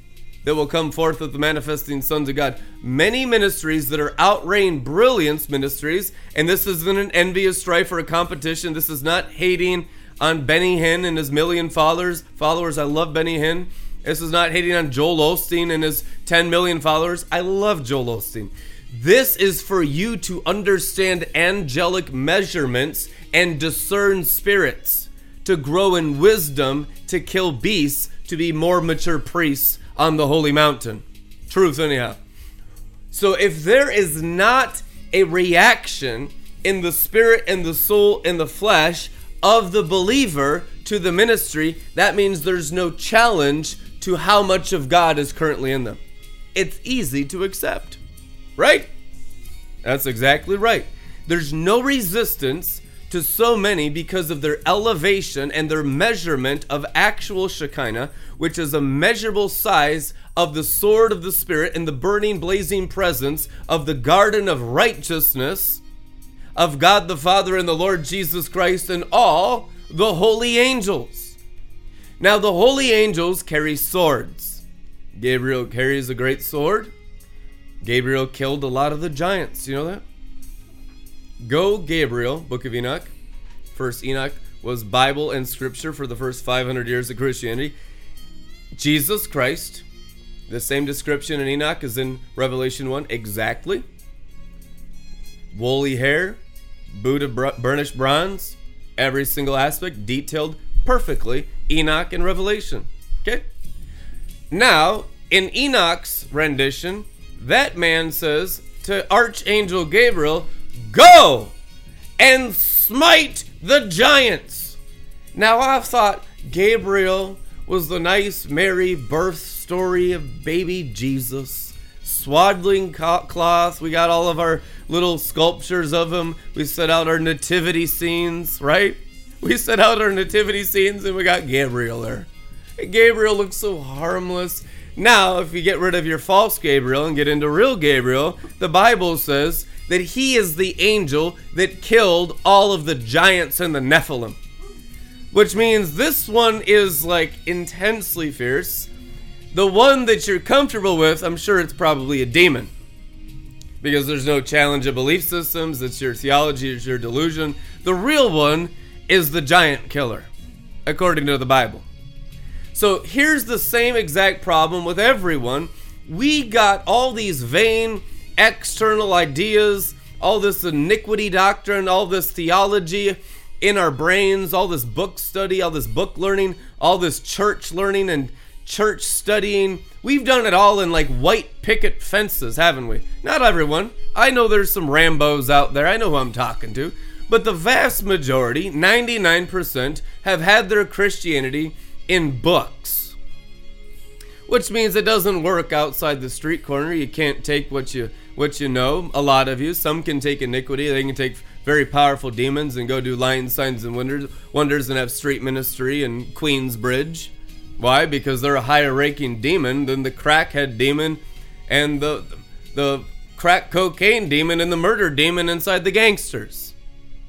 that will come forth with the manifesting sons of God. Many ministries that are outraying brilliance ministries, and this isn't an envious strife or a competition. This is not hating on Benny Hinn and his million followers. Followers, I love Benny Hinn. This is not hating on Joel Osteen and his ten million followers. I love Joel Osteen. This is for you to understand angelic measurements and discern spirits, to grow in wisdom, to kill beasts, to be more mature priests on the holy mountain. Truth anyhow. So if there is not a reaction in the spirit and the soul and the flesh of the believer to the ministry, that means there's no challenge to how much of God is currently in them. It's easy to accept, right? That's exactly right. There's no resistance to so many because of their elevation and their measurement of actual Shekinah, which is a measurable size of the sword of the Spirit and the burning, blazing presence of the garden of righteousness of God the Father and the Lord Jesus Christ and all the holy angels. Now, the holy angels carry swords. Gabriel carries a great sword. Gabriel killed a lot of the giants. You know that? Go Gabriel, Book of Enoch. First Enoch was Bible and Scripture for the first five hundred years of Christianity. Jesus Christ, the same description in Enoch as in Revelation one, exactly. Woolly hair, Buddha burnished bronze, every single aspect detailed perfectly, Enoch and Revelation. Okay? Now, in Enoch's rendition, that man says to Archangel Gabriel, "Go and smite the giants." Now, I thought Gabriel was the nice, merry birth story of baby Jesus. Swaddling cloth, we got all of our little sculptures of him. We set out our nativity scenes, right? We set out our nativity scenes and we got Gabriel there. And Gabriel looks so harmless. Now, if you get rid of your false Gabriel and get into real Gabriel, the Bible says that he is the angel that killed all of the giants and the Nephilim. Which means this one is like intensely fierce. The one that you're comfortable with, I'm sure it's probably a demon. Because there's no challenge of belief systems, it's your theology, it's your delusion. The real one is the giant killer, according to the Bible. So here's the same exact problem with everyone. We got all these vain external ideas, all this iniquity doctrine, all this theology in our brains, all this book study, all this book learning, all this church learning and church studying. We've done it all in like white picket fences, haven't we? Not everyone. I know there's some Rambos out there. I know who I'm talking to. But the vast majority, ninety-nine percent, have had their Christianity in books. Which means it doesn't work outside the street corner. You can't take what you what you know. A lot of you. Some can take iniquity. They can take very powerful demons and go do lions, signs, and wonders, wonders and have street ministry in Queensbridge. Why? Because they're a higher-ranking demon than the crackhead demon and the the crack cocaine demon and the murder demon inside the gangsters.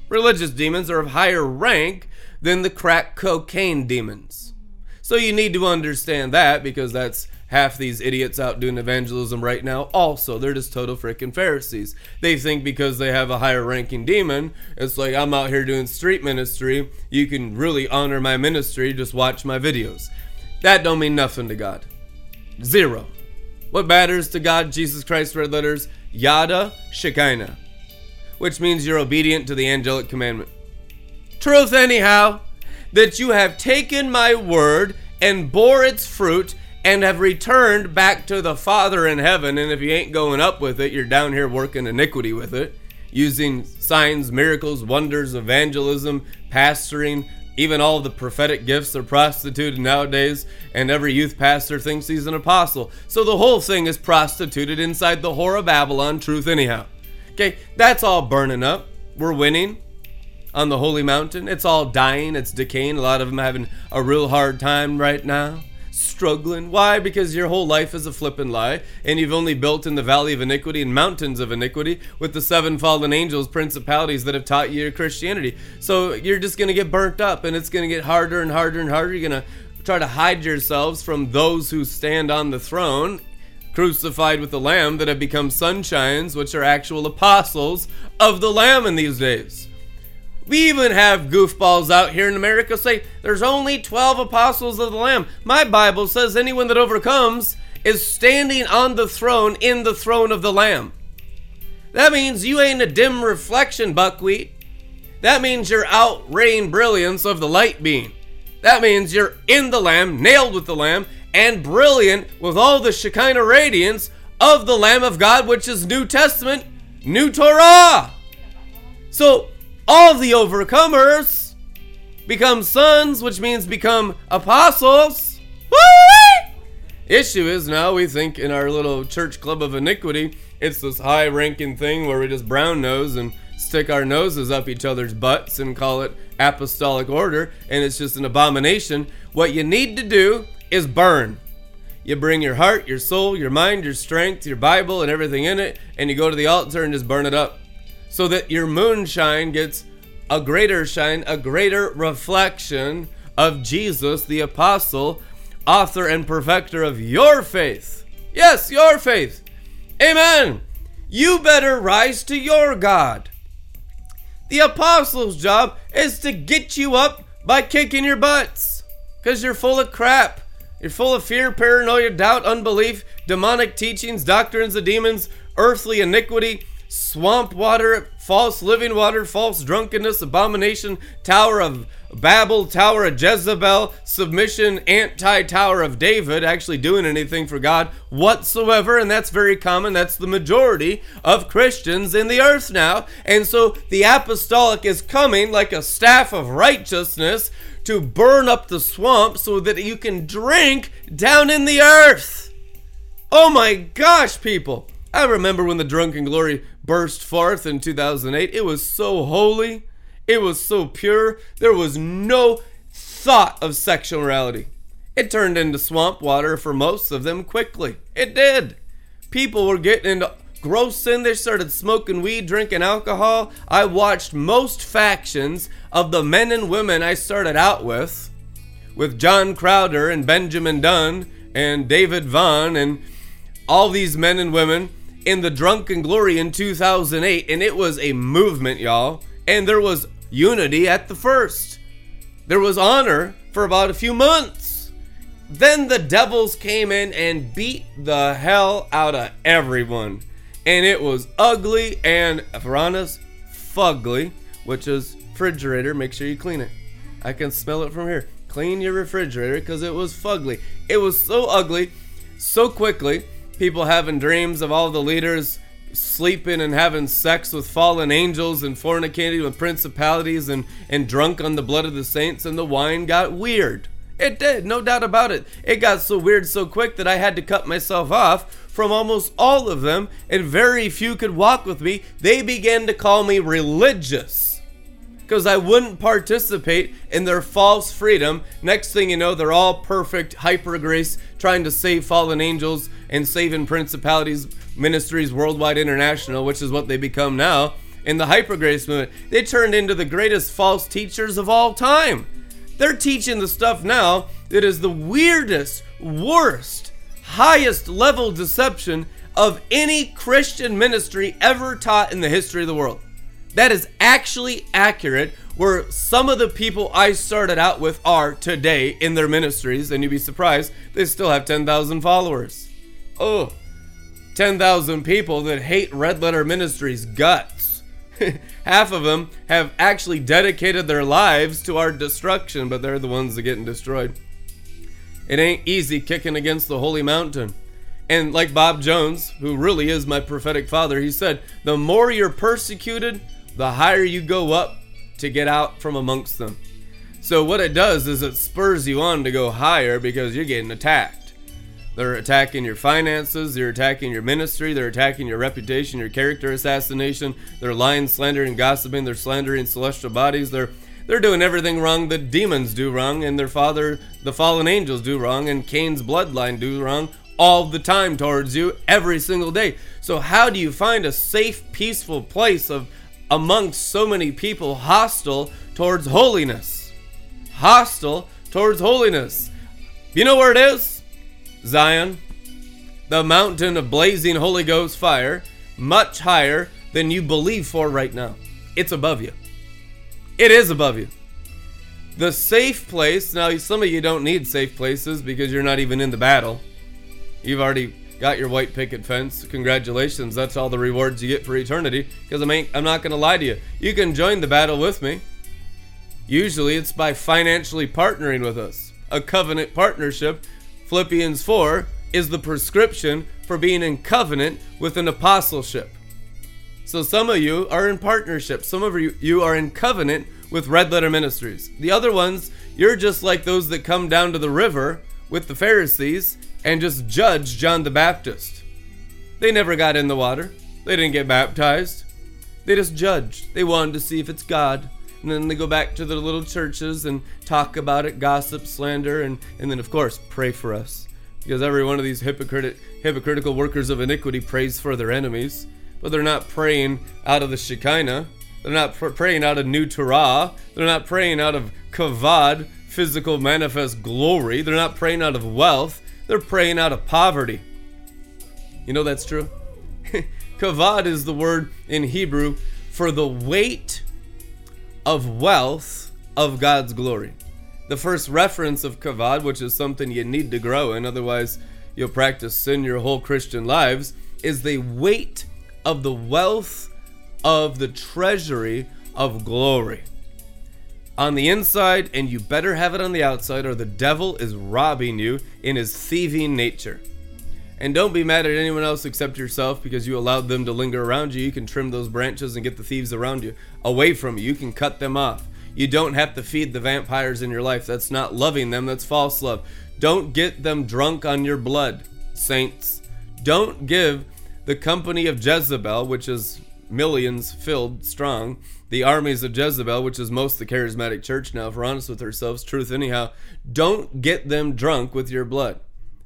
Religious demons are of higher rank than the crack cocaine demons. So you need to understand that, because that's half these idiots out doing evangelism right now. Also, they're just total freaking Pharisees. They think because they have a higher ranking demon, it's like, I'm out here doing street ministry, you can really honor my ministry, just watch my videos. That don't mean nothing to God. Zero. What matters to God, Jesus Christ, red letters, Yada Shekinah. Which means you're obedient to the angelic commandment. Truth anyhow, that you have taken my word and bore its fruit and have returned back to the Father in heaven. And if you ain't going up with it, you're down here working iniquity with it. Using signs, miracles, wonders, evangelism, pastoring, even all the prophetic gifts are prostituted nowadays, and every youth pastor thinks he's an apostle. So the whole thing is prostituted inside the whore of Babylon, truth anyhow. Okay, that's all burning up. We're winning on the holy mountain. It's all dying. It's decaying. A lot of them having a real hard time right now. Struggling. Why? Because your whole life is a flippin' lie, and you've only built in the valley of iniquity and mountains of iniquity with the seven fallen angels, principalities that have taught you your Christianity. So you're just going to get burnt up, and it's going to get harder and harder and harder. You're going to try to hide yourselves from those who stand on the throne, crucified with the Lamb, that have become sunshines, which are actual apostles of the Lamb in these days. We even have goofballs out here in America say, there's only twelve apostles of the Lamb. My Bible says anyone that overcomes is standing on the throne in the throne of the Lamb. That means you ain't a dim reflection, buckwheat. That means you're out raying brilliance of the light beam. That means you're in the Lamb, nailed with the Lamb, and brilliant with all the Shekinah radiance of the Lamb of God, which is New Testament, New Torah. So all the overcomers become sons, which means become apostles. Woo! Issue is now we think in our little church club of iniquity, it's this high-ranking thing where we just brown nose and stick our noses up each other's butts and call it apostolic order, and it's just an abomination. What you need to do is burn. You bring your heart, your soul, your mind, your strength, your Bible, and everything in it, and you go to the altar and just burn it up. So that your moonshine gets a greater shine, a greater reflection of Jesus, the apostle, author and perfecter of your faith. Yes, your faith. Amen. You better rise to your God. The apostles' job is to get you up by kicking your butts, because you're full of crap. You're full of fear, paranoia, doubt, unbelief, demonic teachings, doctrines of demons, earthly iniquity, swamp water, false living water, false drunkenness, abomination, Tower of Babel, Tower of Jezebel, submission, anti-Tower of David, actually doing anything for God whatsoever. And that's very common. That's the majority of Christians in the earth now. And so the apostolic is coming like a staff of righteousness to burn up the swamp so that you can drink down in the earth. Oh my gosh, people. I remember when the drunken glory burst forth in two thousand eight. It was so holy. It was so pure. There was no thought of sexual morality. It turned into swamp water for most of them quickly. It did. People were getting into gross sin. They started smoking weed, drinking alcohol. I watched most factions of the men and women I started out with, with John Crowder and Benjamin Dunn and David Vaughn and all these men and women in the drunken glory in two thousand eight. And it was a movement, y'all. And there was unity at the first. There was honor for about a few months. Then the devils came in and beat the hell out of everyone. And it was ugly and Piranha's fugly, which is refrigerator. Make sure you clean it. I can smell it from here. Clean your refrigerator, because it was fugly. It was so ugly, so quickly. People having dreams of all the leaders sleeping and having sex with fallen angels and fornicating with principalities and, and drunk on the blood of the saints, and the wine got weird. It did, no doubt about it. It got so weird so quick that I had to cut myself off from almost all of them, and very few could walk with me. They began to call me religious because I wouldn't participate in their false freedom. Next thing you know, they're all perfect, hyper-grace, trying to save fallen angels and saving principalities, ministries, worldwide, international, which is what they become now in the hyper-grace movement. They turned into the greatest false teachers of all time. They're teaching the stuff now that is the weirdest, worst, highest level deception of any Christian ministry ever taught in the history of the world. That is actually accurate, where some of the people I started out with are today in their ministries, and you'd be surprised, they still have ten thousand followers. Oh, ten thousand people that hate Red Letter Ministries guts. Half of them have actually dedicated their lives to our destruction, but they're the ones that are getting destroyed. It ain't easy kicking against the holy mountain. And like Bob Jones, who really is my prophetic father, he said, the more you're persecuted, the higher you go up to get out from amongst them. So what it does is it spurs you on to go higher, because you're getting attacked. They're attacking your finances, they're attacking your ministry, they're attacking your reputation, your character assassination, they're lying, slandering, gossiping, they're slandering celestial bodies, they're they're doing everything wrong that demons do wrong, and their father, the fallen angels, do wrong, and Cain's bloodline do wrong all the time towards you, every single day. So how do you find a safe, peaceful place of amongst so many people hostile towards holiness? Hostile towards holiness. You know where it is? Zion, the mountain of blazing Holy Ghost fire, much higher than you believe for right now. It's above you. It is above you. The safe place, now some of you don't need safe places because you're not even in the battle. You've already got your white picket fence. Congratulations, that's all the rewards you get for eternity, because I'm, I'm not going to lie to you. You can join the battle with me. Usually it's by financially partnering with us. A covenant partnership. Philippians four is the prescription for being in covenant with an apostleship. So some of you are in partnership. Some of you, you are in covenant with Red Letter Ministries. The other ones, you're just like those that come down to the river with the Pharisees and just judge John the Baptist. They never got in the water. They didn't get baptized. They just judged. They wanted to see if it's God. And then they go back to their little churches and talk about it, gossip, slander, and, and then, of course, pray for us. Because every one of these hypocritic, hypocritical workers of iniquity prays for their enemies. But they're not praying out of the Shekinah. They're not pr- praying out of New Torah. They're not praying out of Kavod, physical manifest glory. They're not praying out of wealth. They're praying out of poverty. You know that's true? Kavod is the word in Hebrew for the weight of wealth of God's glory. The first reference of kavod, which is something you need to grow in, otherwise you'll practice sin your whole Christian lives, is the weight of the wealth of the treasury of glory. On the inside, and you better have it on the outside, or the devil is robbing you in his thieving nature. And don't be mad at anyone else except yourself because you allowed them to linger around you. You can trim those branches and get the thieves around you away from you. You can cut them off. You don't have to feed the vampires in your life. That's not loving them. That's false love. Don't get them drunk on your blood, saints. Don't give the company of Jezebel, which is millions filled strong, the armies of Jezebel, which is most the charismatic church now, if we're honest with ourselves, truth anyhow, don't get them drunk with your blood.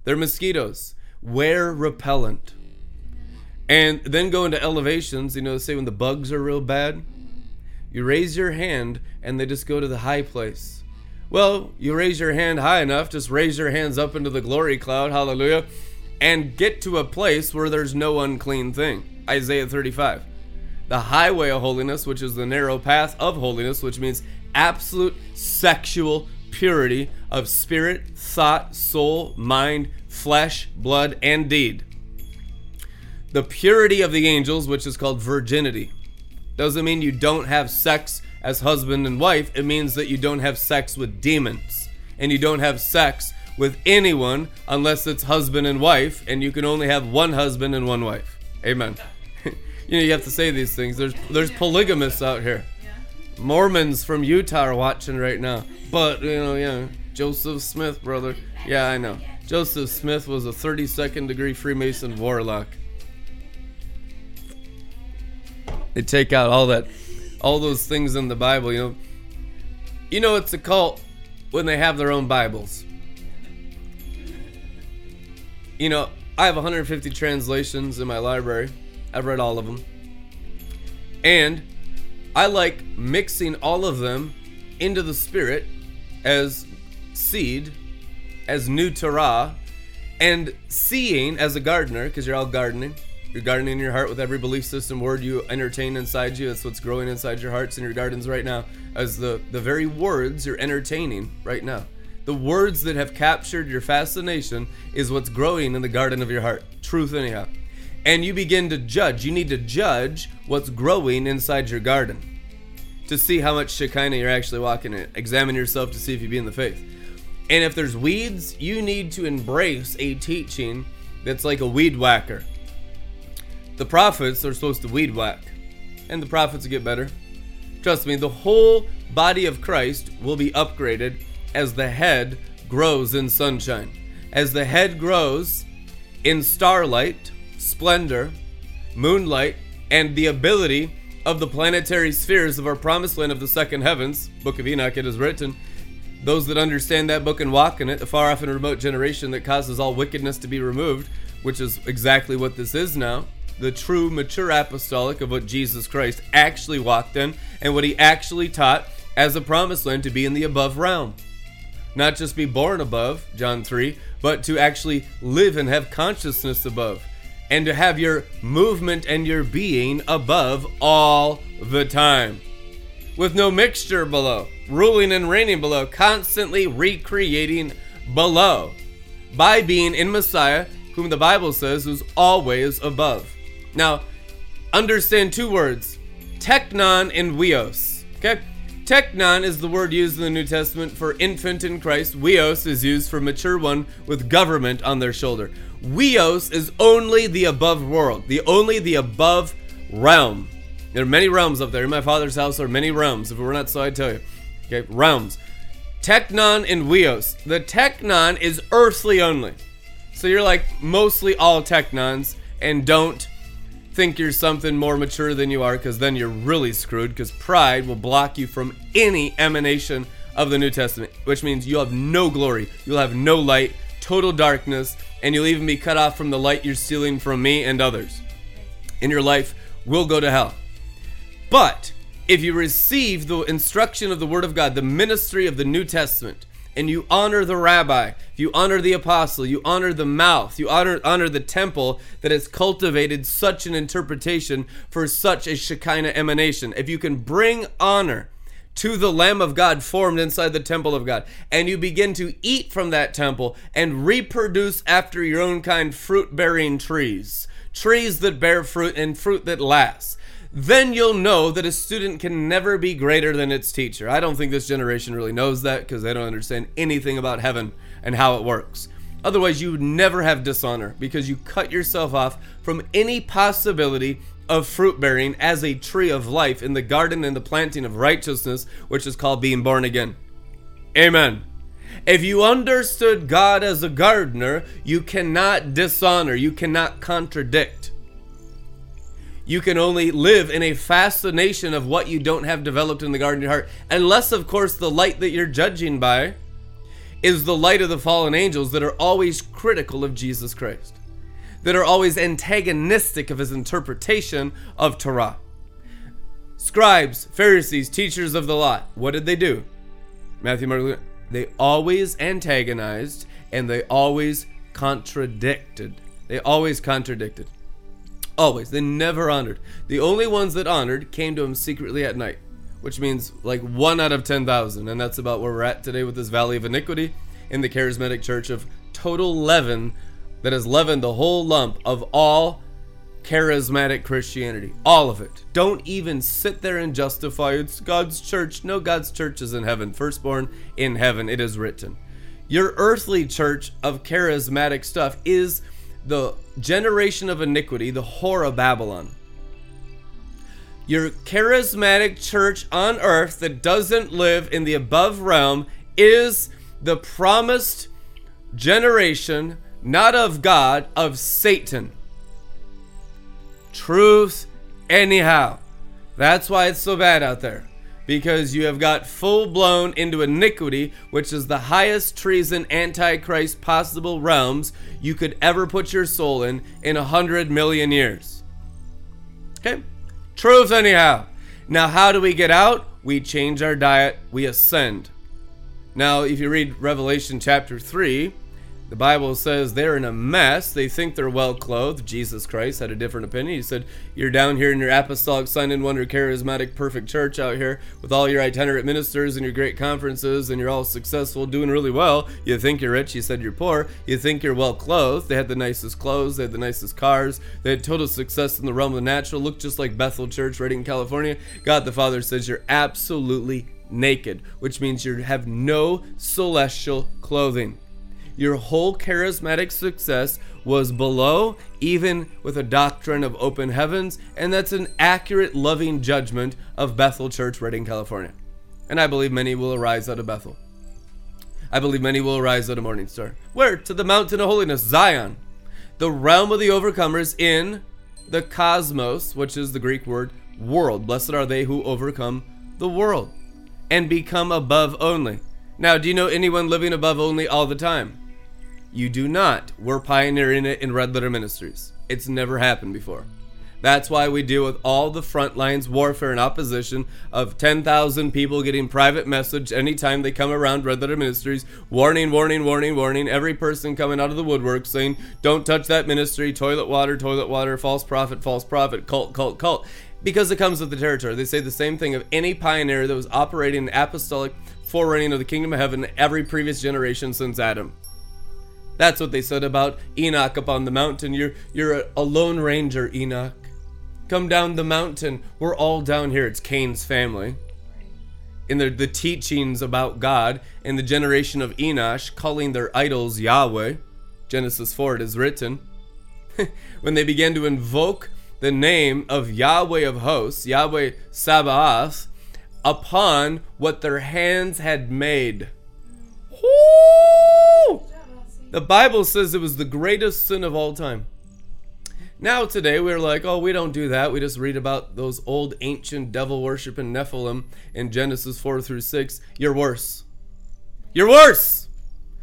They're mosquitoes. Wear repellent. And then go into elevations, you know, say when the bugs are real bad, you raise your hand and they just go to the high place. Well, you raise your hand high enough, just raise your hands up into the glory cloud, hallelujah, and get to a place where there's no unclean thing. Isaiah thirty-five. The highway of holiness, which is the narrow path of holiness, which means absolute sexual purity of spirit, thought, soul, mind, flesh, blood, and deed. The purity of the angels, which is called virginity. Doesn't mean you don't have sex as husband and wife. It means that you don't have sex with demons. And you don't have sex with anyone unless it's husband and wife. And you can only have one husband and one wife. Amen. You know, you have to say these things. There's there's polygamists out here. Mormons from Utah are watching right now. But, you know, yeah, Joseph Smith, brother. Yeah, I know. Joseph Smith was a thirty-second degree Freemason warlock. They take out all that, all those things in the Bible, you know. You know it's a cult when they have their own Bibles. You know, I have one hundred fifty translations in my library. I've read all of them. And I like mixing all of them into the Spirit as seed, as new Torah, and seeing as a gardener, because you're all gardening. You're gardening in your heart with every belief system word you entertain inside you. That's what's growing inside your hearts and your gardens right now, as the, the very words you're entertaining right now. The words that have captured your fascination is what's growing in the garden of your heart. Truth anyhow. And you begin to judge. You need to judge what's growing inside your garden to see how much Shekinah you're actually walking in. Examine yourself to see if you be in the faith. And if there's weeds, you need to embrace a teaching that's like a weed whacker. The prophets are supposed to weed whack, and the prophets will get better. Trust me, the whole body of Christ will be upgraded as the head grows in sunshine. As the head grows in starlight, splendor, moonlight, and the ability of the planetary spheres of our promised land of the second heavens, Book of Enoch it is written, those that understand that book and walk in it, the far off and remote generation that causes all wickedness to be removed, which is exactly what this is now. The true mature apostolic of what Jesus Christ actually walked in and what he actually taught as a promised land to be in the above realm. Not just be born above, John three, but to actually live and have consciousness above and to have your movement and your being above all the time. With no mixture below, ruling and reigning below, constantly recreating below by being in Messiah, whom the Bible says is always above. Now, understand two words, teknon and weos, okay? Teknon is the word used in the New Testament for infant in Christ. Weos is used for mature one with government on their shoulder. Weos is only the above world, the only the above realm. There are many realms up there. In my Father's house are many realms. If it were not so, I'd tell you. Okay, realms. Teknon and weos. The teknon is earthly only. So you're like mostly all teknons, and don't think you're something more mature than you are, because then you're really screwed, because pride will block you from any emanation of the New Testament, which means you'll have no glory, you'll have no light, total darkness, and you'll even be cut off from the light you're stealing from me and others. And your life will go to hell. But if you receive the instruction of the Word of God, the ministry of the New Testament, and you honor the rabbi, you honor the apostle, you honor the mouth, you honor, honor the temple that has cultivated such an interpretation for such a Shekinah emanation. If you can bring honor to the Lamb of God formed inside the temple of God. And you begin to eat from that temple and reproduce after your own kind fruit-bearing trees. Trees that bear fruit and fruit that lasts. Then you'll know that a student can never be greater than its teacher. I don't think this generation really knows that because they don't understand anything about heaven and how it works. Otherwise, you would never have dishonor because you cut yourself off from any possibility of fruit-bearing as a tree of life in the garden and the planting of righteousness, which is called being born again. Amen. If you understood God as a gardener, you cannot dishonor, you cannot contradict. You can only live in a fascination of what you don't have developed in the garden of your heart. Unless, of course, the light that you're judging by is the light of the fallen angels that are always critical of Jesus Christ, that are always antagonistic of his interpretation of Torah. Scribes, Pharisees, teachers of the law, what did they do? Matthew, Mark, Luke, they always antagonized and they always contradicted. They always contradicted. Always. They never honored. The only ones that honored came to him secretly at night, which means like one out of ten thousand. And that's about where we're at today with this valley of iniquity in the charismatic church of total leaven that has leavened the whole lump of all charismatic Christianity. All of it. Don't even sit there and justify it's God's church. No, God's church is in heaven. Firstborn in heaven. It is written. Your earthly church of charismatic stuff is the generation of iniquity, the whore of Babylon. Your charismatic church on earth that doesn't live in the above realm is the promised generation, not of God, of Satan. Truth, anyhow. That's why it's so bad out there. Because you have got full-blown into iniquity, which is the highest treason, antichrist possible realms you could ever put your soul in, in a hundred million years. Okay? Truth anyhow. Now, how do we get out? We change our diet. We ascend. Now, if you read Revelation chapter three, the Bible says they're in a mess. They think they're well-clothed. Jesus Christ had a different opinion. He said, you're down here in your apostolic sign and wonder charismatic perfect church out here with all your itinerant ministers and your great conferences and you're all successful, doing really well. You think you're rich. He said you're poor. You think you're well-clothed. They had the nicest clothes. They had the nicest cars. They had total success in the realm of the natural. Looked just like Bethel Church right in California. God the Father says you're absolutely naked, which means you have no celestial clothing. Your whole charismatic success was below, even with a doctrine of open heavens, and that's an accurate, loving judgment of Bethel Church, Redding, California. And I believe many will arise out of Bethel. I believe many will arise out of Morning Star. Where? To the mountain of holiness, Zion, the realm of the overcomers in the cosmos, which is the Greek word world. Blessed are they who overcome the world and become above only. Now, do you know anyone living above only all the time? You do not. We're pioneering it in Red Letter Ministries. It's never happened before. That's why we deal with all the front lines, warfare, and opposition of ten thousand people getting private message anytime they come around Red Letter Ministries. Warning, warning, warning, warning. Every person coming out of the woodwork saying, don't touch that ministry. Toilet water, toilet water, false prophet, false prophet, cult, cult, cult. Because it comes with the territory. They say the same thing of any pioneer that was operating in apostolic forerunning of the kingdom of heaven every previous generation since Adam. That's what they said about Enoch up on the mountain. You're you're a, a lone ranger, Enoch. Come down the mountain. We're all down here. It's Cain's family. And the, the teachings about God and the generation of Enosh calling their idols Yahweh. Genesis four, it is written. When they began to invoke the name of Yahweh of hosts, Yahweh Sabaoth, upon what their hands had made. Woo! The Bible says it was the greatest sin of all time. Now today we're like, oh, we don't do that. We just read about those old ancient devil worshiping Nephilim in Genesis four through six. You're worse. You're worse.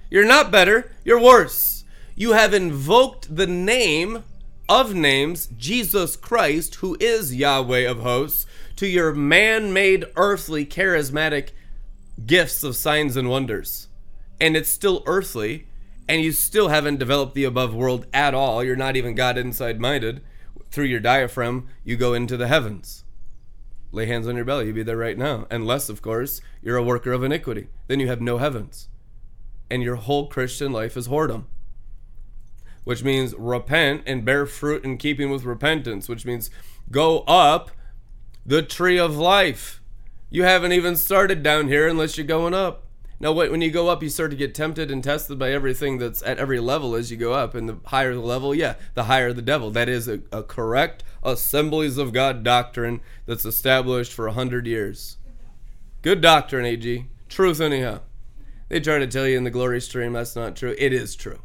You're not better. You're worse. You have invoked the name of names, Jesus Christ, who is Yahweh of hosts, to your man-made earthly charismatic gifts of signs and wonders. And it's still earthly. And you still haven't developed the above world at all. You're not even God inside minded. Through your diaphragm, you go into the heavens. Lay hands on your belly, you'd be there right now. Unless, of course, you're a worker of iniquity. Then you have no heavens. And your whole Christian life is whoredom. Which means repent and bear fruit in keeping with repentance. Which means go up the tree of life. You haven't even started down here unless you're going up. Now, when you go up, you start to get tempted and tested by everything that's at every level as you go up. And the higher the level, yeah, the higher the devil. That is a, a correct Assemblies of God doctrine that's established for one hundred years. Good doctrine, A G. Truth, anyhow. They try to tell you in the glory stream that's not true. It is true.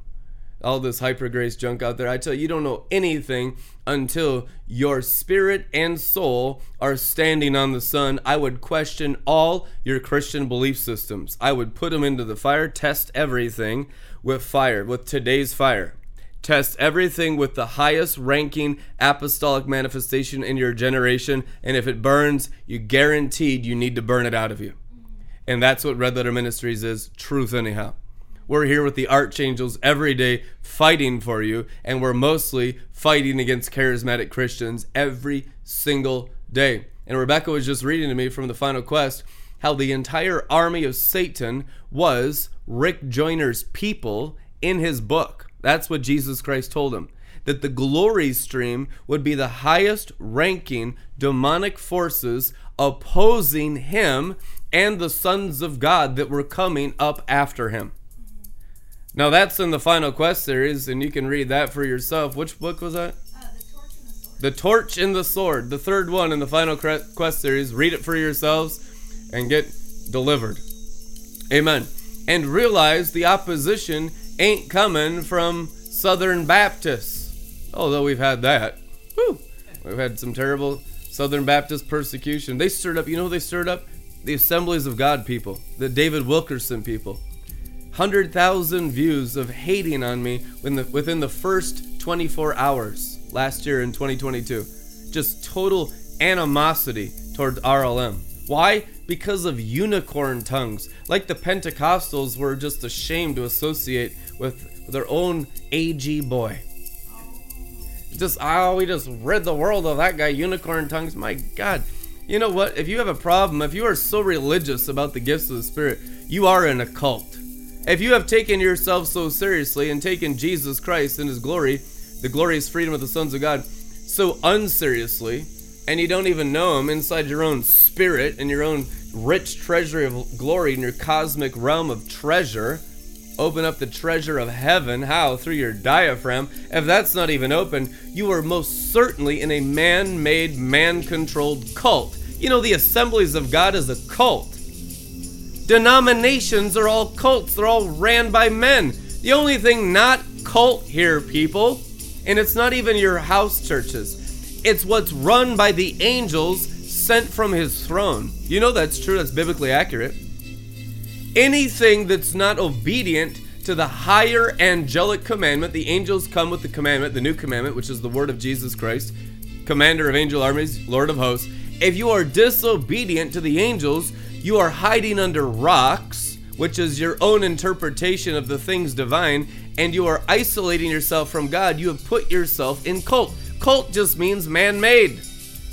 All this hyper-grace junk out there, I tell you, you don't know anything until your spirit and soul are standing on the sun. I would question all your Christian belief systems. I would put them into the fire, test everything with fire, with today's fire. Test everything with the highest ranking apostolic manifestation in your generation, and if it burns, you guaranteed you need to burn it out of you. And that's what Red Letter Ministries is, truth anyhow. We're here with the archangels every day fighting for you, and we're mostly fighting against charismatic Christians every single day. And Rebecca was just reading to me from The Final Quest how the entire army of Satan was Rick Joyner's people in his book. That's what Jesus Christ told him, that the glory stream would be the highest ranking demonic forces opposing him and the sons of God that were coming up after him. Now, that's in the Final Quest series, and you can read that for yourself. Which book was that? Uh, the Torch and the Sword. The Torch and the Sword, the third one in the Final Quest series. Read it for yourselves and get delivered. Amen. And realize the opposition ain't coming from Southern Baptists. Although we've had that. Whew. We've had some terrible Southern Baptist persecution. They stirred up, you know who they stirred up? The Assemblies of God people, the David Wilkerson people. one hundred thousand views of hating on me within the first twenty-four hours last year in twenty twenty-two. Just total animosity toward R L M. Why? Because of unicorn tongues. Like the Pentecostals were just ashamed to associate with their own A G boy. Just, oh, we just rid the world of that guy, unicorn tongues. My God. You know what? If you have a problem, if you are so religious about the gifts of the Spirit, you are in a cult. If you have taken yourself so seriously and taken Jesus Christ and His glory, the glorious freedom of the sons of God, so unseriously, and you don't even know Him inside your own spirit and your own rich treasury of glory and your cosmic realm of treasure, open up the treasure of heaven, how? Through your diaphragm. If that's not even open, you are most certainly in a man-made, man-controlled cult. You know, the Assemblies of God is a cult. Denominations are all cults. They're all ran by men. The only thing not cult here, people, and it's not even your house churches, it's what's run by the angels sent from His throne. You know that's true. That's biblically accurate. Anything that's not obedient to the higher angelic commandment, the angels come with the commandment, the new commandment, which is the word of Jesus Christ, commander of angel armies, Lord of hosts. If you are disobedient to the angels, you are hiding under rocks, which is your own interpretation of the things divine, and you are isolating yourself from God. You have put yourself in cult. Cult just means man-made.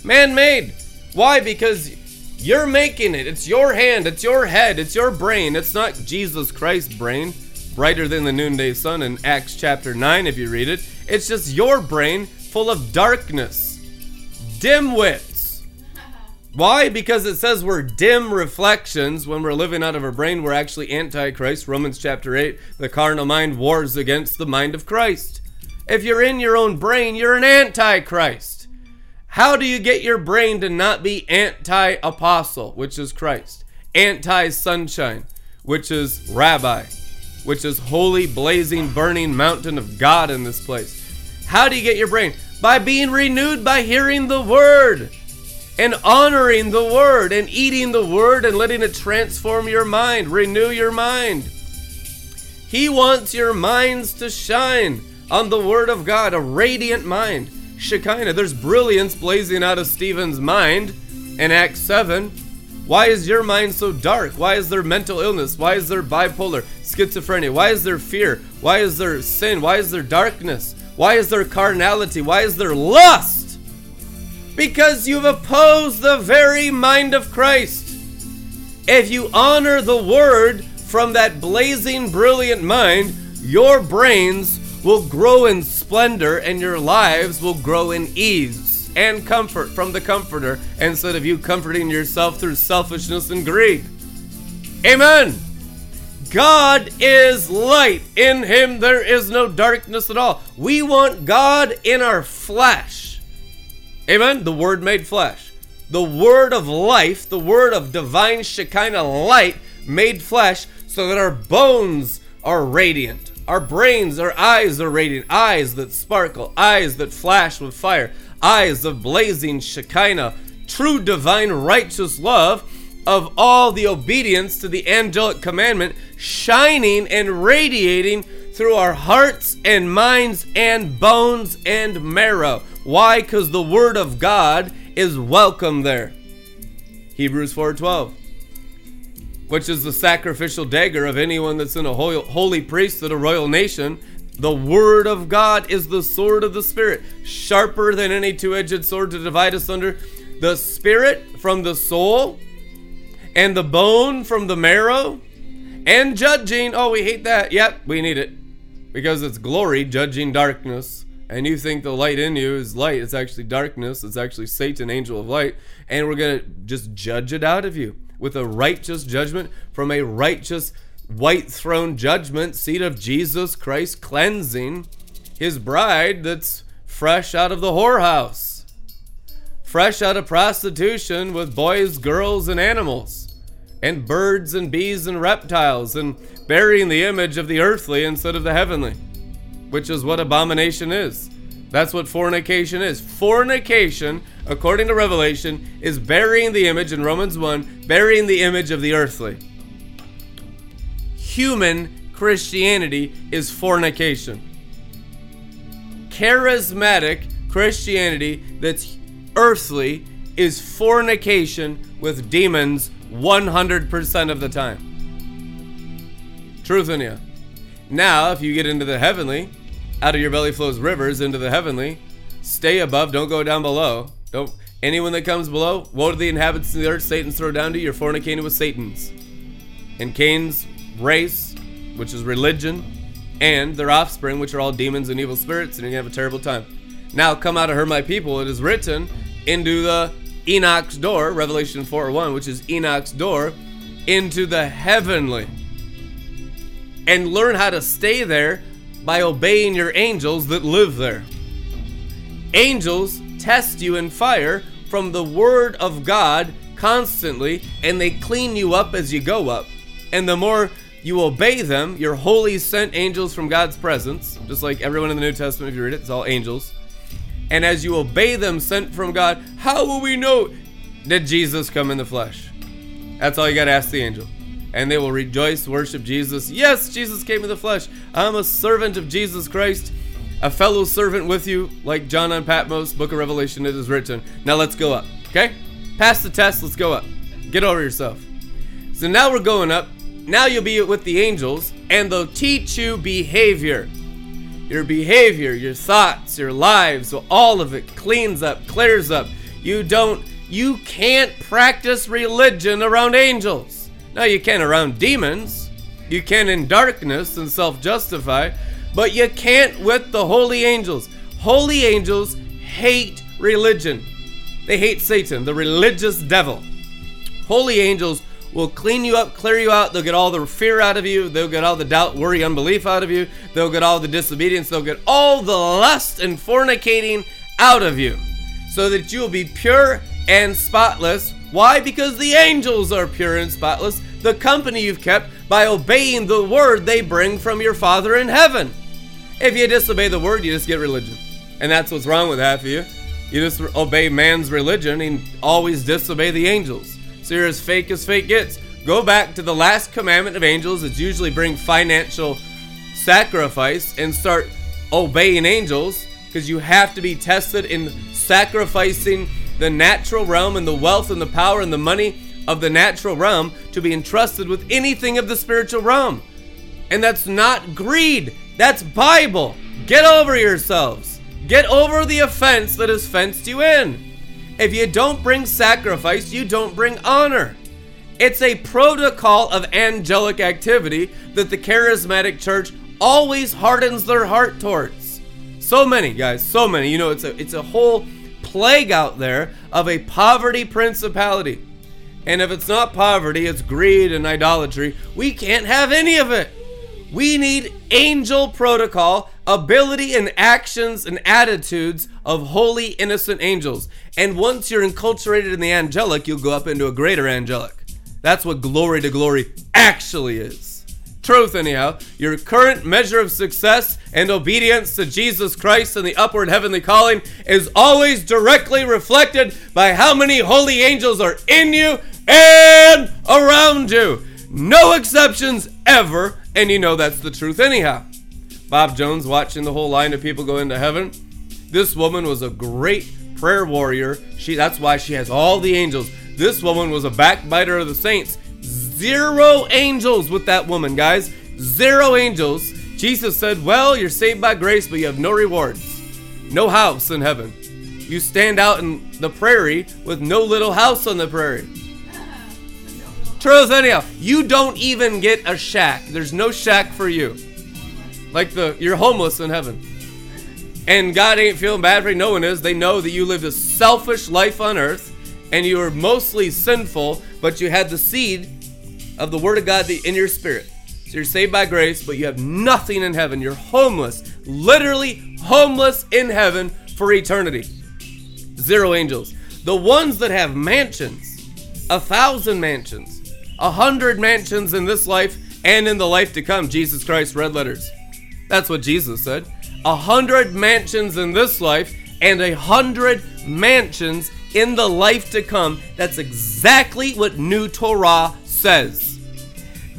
Man-made. Why? Because you're making it. It's your hand. It's your head. It's your brain. It's not Jesus Christ's brain, brighter than the noonday sun in Acts chapter nine if you read it. It's just your brain full of darkness. Dimwit. Why? Because it says we're dim reflections. When we're living out of our brain, we're actually antichrist. Romans chapter eight, the carnal mind wars against the mind of Christ. If you're in your own brain, you're an antichrist. How do you get your brain to not be anti-apostle, which is Christ? Anti-sunshine, which is rabbi, which is holy, blazing, burning mountain of God in this place. How do you get your brain? By being renewed, by hearing the word. And honoring the word and eating the word and letting it transform your mind, renew your mind. He wants your minds to shine on the word of God, a radiant mind. Shekinah, there's brilliance blazing out of Stephen's mind in Acts seven. Why is your mind so dark? Why is there mental illness? Why is there bipolar, schizophrenia? Why is there fear? Why is there sin? Why is there darkness? Why is there carnality? Why is there lust? because you've opposed the very mind of Christ. If you honor the word from that blazing, brilliant mind, your brains will grow in splendor and your lives will grow in ease and comfort from the comforter, instead of you comforting yourself through selfishness and greed. Amen. God is light. In him there is no darkness at all. We want God in our flesh. Amen. The word made flesh. The word of life. The word of divine Shekinah light made flesh, so that our bones are radiant. Our brains, our eyes are radiant. Eyes that sparkle. Eyes that flash with fire. Eyes of blazing Shekinah. True divine righteous love of all the obedience to the angelic commandment, shining and radiating through our hearts and minds and bones and marrow. Why? Because the word of God is welcome there. Hebrews four twelve, which is the sacrificial dagger of anyone that's in a holy priesthood, a royal nation. The word of God is the sword of the Spirit, sharper than any two-edged sword to divide us under the spirit from the soul, and the bone from the marrow, and judging. Oh, we hate that. Yep, we need it, because it's glory judging darkness. And you think the light in you is light. It's actually darkness. It's actually Satan, angel of light. And we're going to just judge it out of you with a righteous judgment from a righteous white throne judgment seat of Jesus Christ, cleansing his bride that's fresh out of the whorehouse. Fresh out of prostitution with boys, girls, and animals, and birds and bees and reptiles, and burying the image of the earthly instead of the heavenly, which is what abomination is. That's what fornication is. Fornication, according to Revelation, is burying the image, in Romans one, burying the image of the earthly. Human Christianity is fornication. Charismatic Christianity that's earthly is fornication with demons one hundred percent of the time. Truth in you. Now, if you get into the heavenly, out of your belly flows rivers into the heavenly. Stay above, don't go down below. Don't. Anyone that comes below, woe to the inhabitants of the earth, Satan's throw down to you, you're fornicating with Satan's. And Cain's race, which is religion, and their offspring, which are all demons and evil spirits, and you're going to have a terrible time. Now come out of her, my people, it is written, into the Enoch's door, Revelation four one, which is Enoch's door, into the heavenly. And learn how to stay there by obeying your angels that live there. Angels test you in fire from the word of God constantly, and they clean you up as you go up. And the more you obey them, your holy sent angels from God's presence, just like everyone in the New Testament, if you read it, it's all angels. And as you obey them sent from God, how will we know? Did Jesus come in the flesh? That's all you got to ask the angel. And they will rejoice, worship Jesus. Yes, Jesus came in the flesh. I'm a servant of Jesus Christ, a fellow servant with you, like John on Patmos, book of Revelation, it is written. Now let's go up, okay? Pass the test, let's go up. Get over yourself. So now we're going up. Now you'll be with the angels, and they'll teach you behavior. Your behavior, your thoughts, your lives, all of it cleans up, clears up. You don't, you can't practice religion around angels. Now you can around demons. You can in darkness and self-justify, but you can't with the holy angels. Holy angels hate religion. They hate Satan, the religious devil. Holy angels will clean you up, clear you out. They'll get all the fear out of you. They'll get all the doubt, worry, unbelief out of you. They'll get all the disobedience. They'll get all the lust and fornicating out of you, so that you'll be pure and spotless. Why? Because the angels are pure and spotless, the company you've kept by obeying the word they bring from your Father in heaven. If you disobey the word, you just get religion. And that's what's wrong with half of you. You just obey man's religion and always disobey the angels. So you're as fake as fake gets. Go back to the last commandment of angels. It's usually bring financial sacrifice, and start obeying angels, because you have to be tested in sacrificing the natural realm and the wealth and the power and the money of the natural realm to be entrusted with anything of the spiritual realm. And that's not greed. That's Bible. Get over yourselves. Get over the offense that has fenced you in. If you don't bring sacrifice, you don't bring honor. It's a protocol of angelic activity that the charismatic church always hardens their heart towards. So many, guys, so many. You know, it's a, it's a whole plague out there of a poverty principality. And if it's not poverty, it's greed and idolatry. We can't have any of it. We need angel protocol, ability and actions and attitudes of holy, innocent angels. And once you're enculturated in the angelic, you'll go up into a greater angelic. That's what glory to glory actually is. Truth, anyhow. Your current measure of success and obedience to Jesus Christ and the upward heavenly calling is always directly reflected by how many holy angels are in you and around you. No exceptions ever. And you know that's the truth anyhow. Bob Jones watching the whole line of people go into heaven. This woman was a great prayer warrior. She That's why she has all the angels. This woman was a backbiter of the saints. Zero angels with that woman, guys. Zero angels. Jesus said, well, you're saved by grace, but you have no rewards. No house in heaven. You stand out in the prairie with no little house on the prairie. Truth anyhow, you don't even get a shack. There's no shack for you. Like the you're homeless in heaven. And God ain't feeling bad for you. No one is. They know that you lived a selfish life on earth and you were mostly sinful, but you had the seed of the word of God in your spirit. So you're saved by grace, but you have nothing in heaven. You're homeless, literally homeless in heaven for eternity. Zero angels. The ones that have mansions, a thousand mansions, A hundred mansions in this life and in the life to come. Jesus Christ, red letters. That's what Jesus said. A hundred mansions in this life and a hundred mansions in the life to come. That's exactly what New Torah says.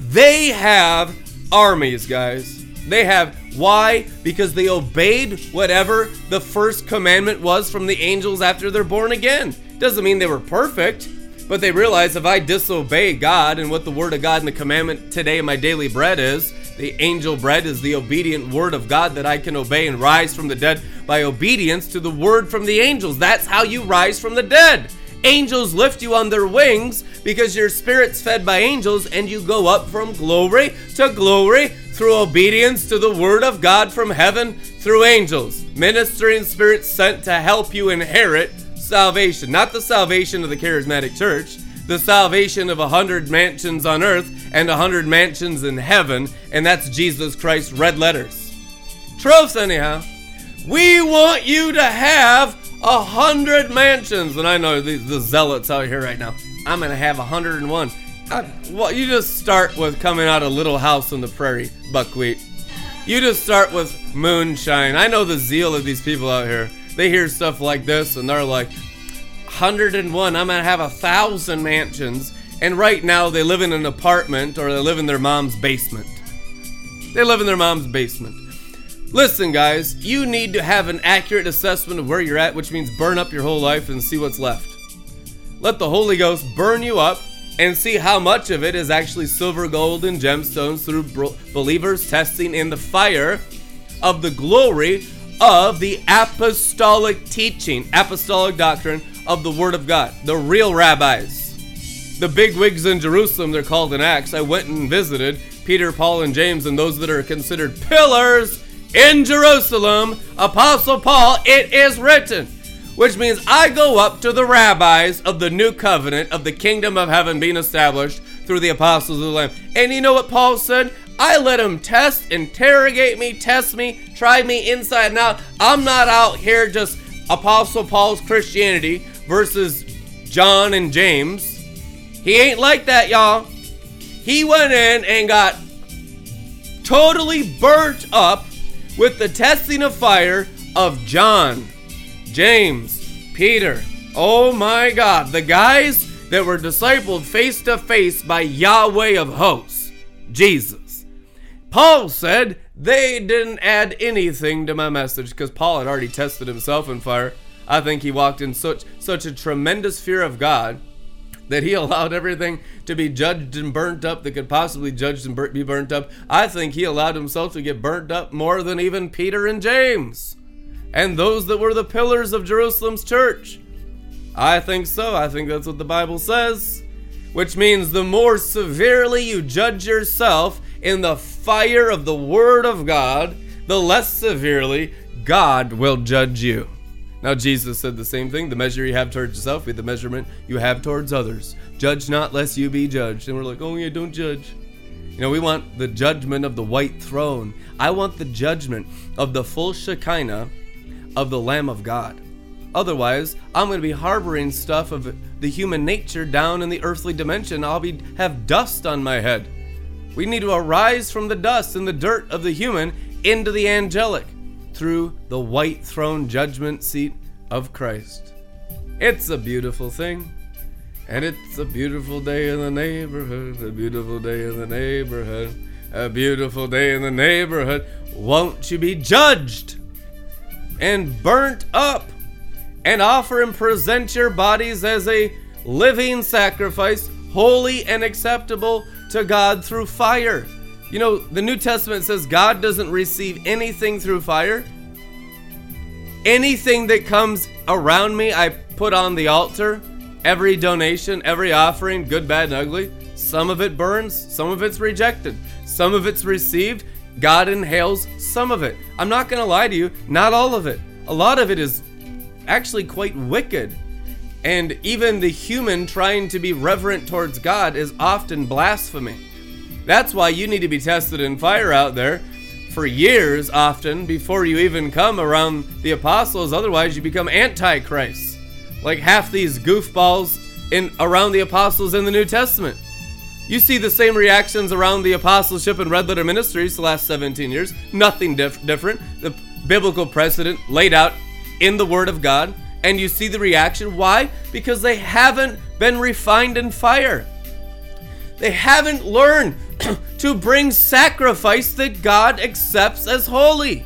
They have armies, guys. They have. Why? Because they obeyed whatever the first commandment was from the angels after they're born again. Doesn't mean they were perfect. But they realize if I disobey God and what the word of God and the commandment today in my daily bread is, the angel bread is the obedient word of God that I can obey and rise from the dead by obedience to the word from the angels. That's how you rise from the dead. Angels lift you on their wings because your spirit's fed by angels and you go up from glory to glory through obedience to the word of God from heaven through angels. Ministering spirits sent to help you inherit salvation, not the salvation of the charismatic church, the salvation of a hundred mansions on earth and a hundred mansions in heaven, and that's Jesus Christ, red letters. Truth, anyhow. We want you to have a hundred mansions, and I know the, the zealots out here right now. I'm gonna have a hundred and one. Well, you just start with coming out of Little House on the Prairie, buckwheat. You just start with moonshine. I know the zeal of these people out here. They hear stuff like this and they're like, one hundred and one, I'm gonna have a thousand mansions. And right now they live in an apartment or they live in their mom's basement. They live in their mom's basement. Listen, guys, you need to have an accurate assessment of where you're at, which means burn up your whole life and see what's left. Let the Holy Ghost burn you up and see how much of it is actually silver, gold, and gemstones through bro- believers testing in the fire of the glory of the apostolic teaching, apostolic doctrine of the word of God, the real rabbis, the big wigs in Jerusalem, they're called in Acts. I went and visited Peter, Paul, and James, and those that are considered pillars in Jerusalem. Apostle Paul, it is written, which means I go up to the rabbis of the new covenant of the kingdom of heaven being established through the apostles of the Lamb. And you know what Paul said? I let him test, interrogate me, test me, try me inside and out. I'm not out here just Apostle Paul's Christianity versus John and James. He ain't like that, y'all. He went in and got totally burnt up with the testing of fire of John, James, Peter. Oh my God. The guys that were discipled face to face by Yahweh of hosts, Jesus. Paul said they didn't add anything to my message because Paul had already tested himself in fire. I think he walked in such such a tremendous fear of God that he allowed everything to be judged and burnt up that could possibly judged and bur- be burnt up. I think he allowed himself to get burnt up more than even Peter and James and those that were the pillars of Jerusalem's church. I think so. I think that's what the Bible says. Which means the more severely you judge yourself in the fire of the Word of God, the less severely God will judge you. Now, Jesus said the same thing. The measure you have towards yourself with the measurement you have towards others. Judge not, lest you be judged. And we're like, oh, yeah, don't judge. You know, we want the judgment of the white throne. I want the judgment of the full Shekinah of the Lamb of God. Otherwise, I'm going to be harboring stuff of the human nature down in the earthly dimension. I'll be have dust on my head. We need to arise from the dust and the dirt of the human into the angelic through the white throne judgment seat of Christ. It's a beautiful thing. And it's a beautiful day in the neighborhood, a beautiful day in the neighborhood, a beautiful day in the neighborhood. Won't you be judged and burnt up and offer and present your bodies as a living sacrifice, holy and acceptable to God through fire? You know, the New Testament says God doesn't receive anything through fire. Anything that comes around me, I put on the altar. Every donation, every offering, good, bad, and ugly. Some of it burns, some of it's rejected, some of it's received. God inhales some of it. I'm not going to lie to you, not all of it. A lot of it is actually quite wicked. And even the human trying to be reverent towards God is often blasphemy. That's why you need to be tested in fire out there for years often before you even come around the apostles. Otherwise, you become antichrist, like half these goofballs in around the apostles in the New Testament. You see the same reactions around the apostleship and Red Letter Ministries the last seventeen years. Nothing diff- different. The biblical precedent laid out in the Word of God. And you see the reaction. Why? Because they haven't been refined in fire. They haven't learned to bring sacrifice that God accepts as holy.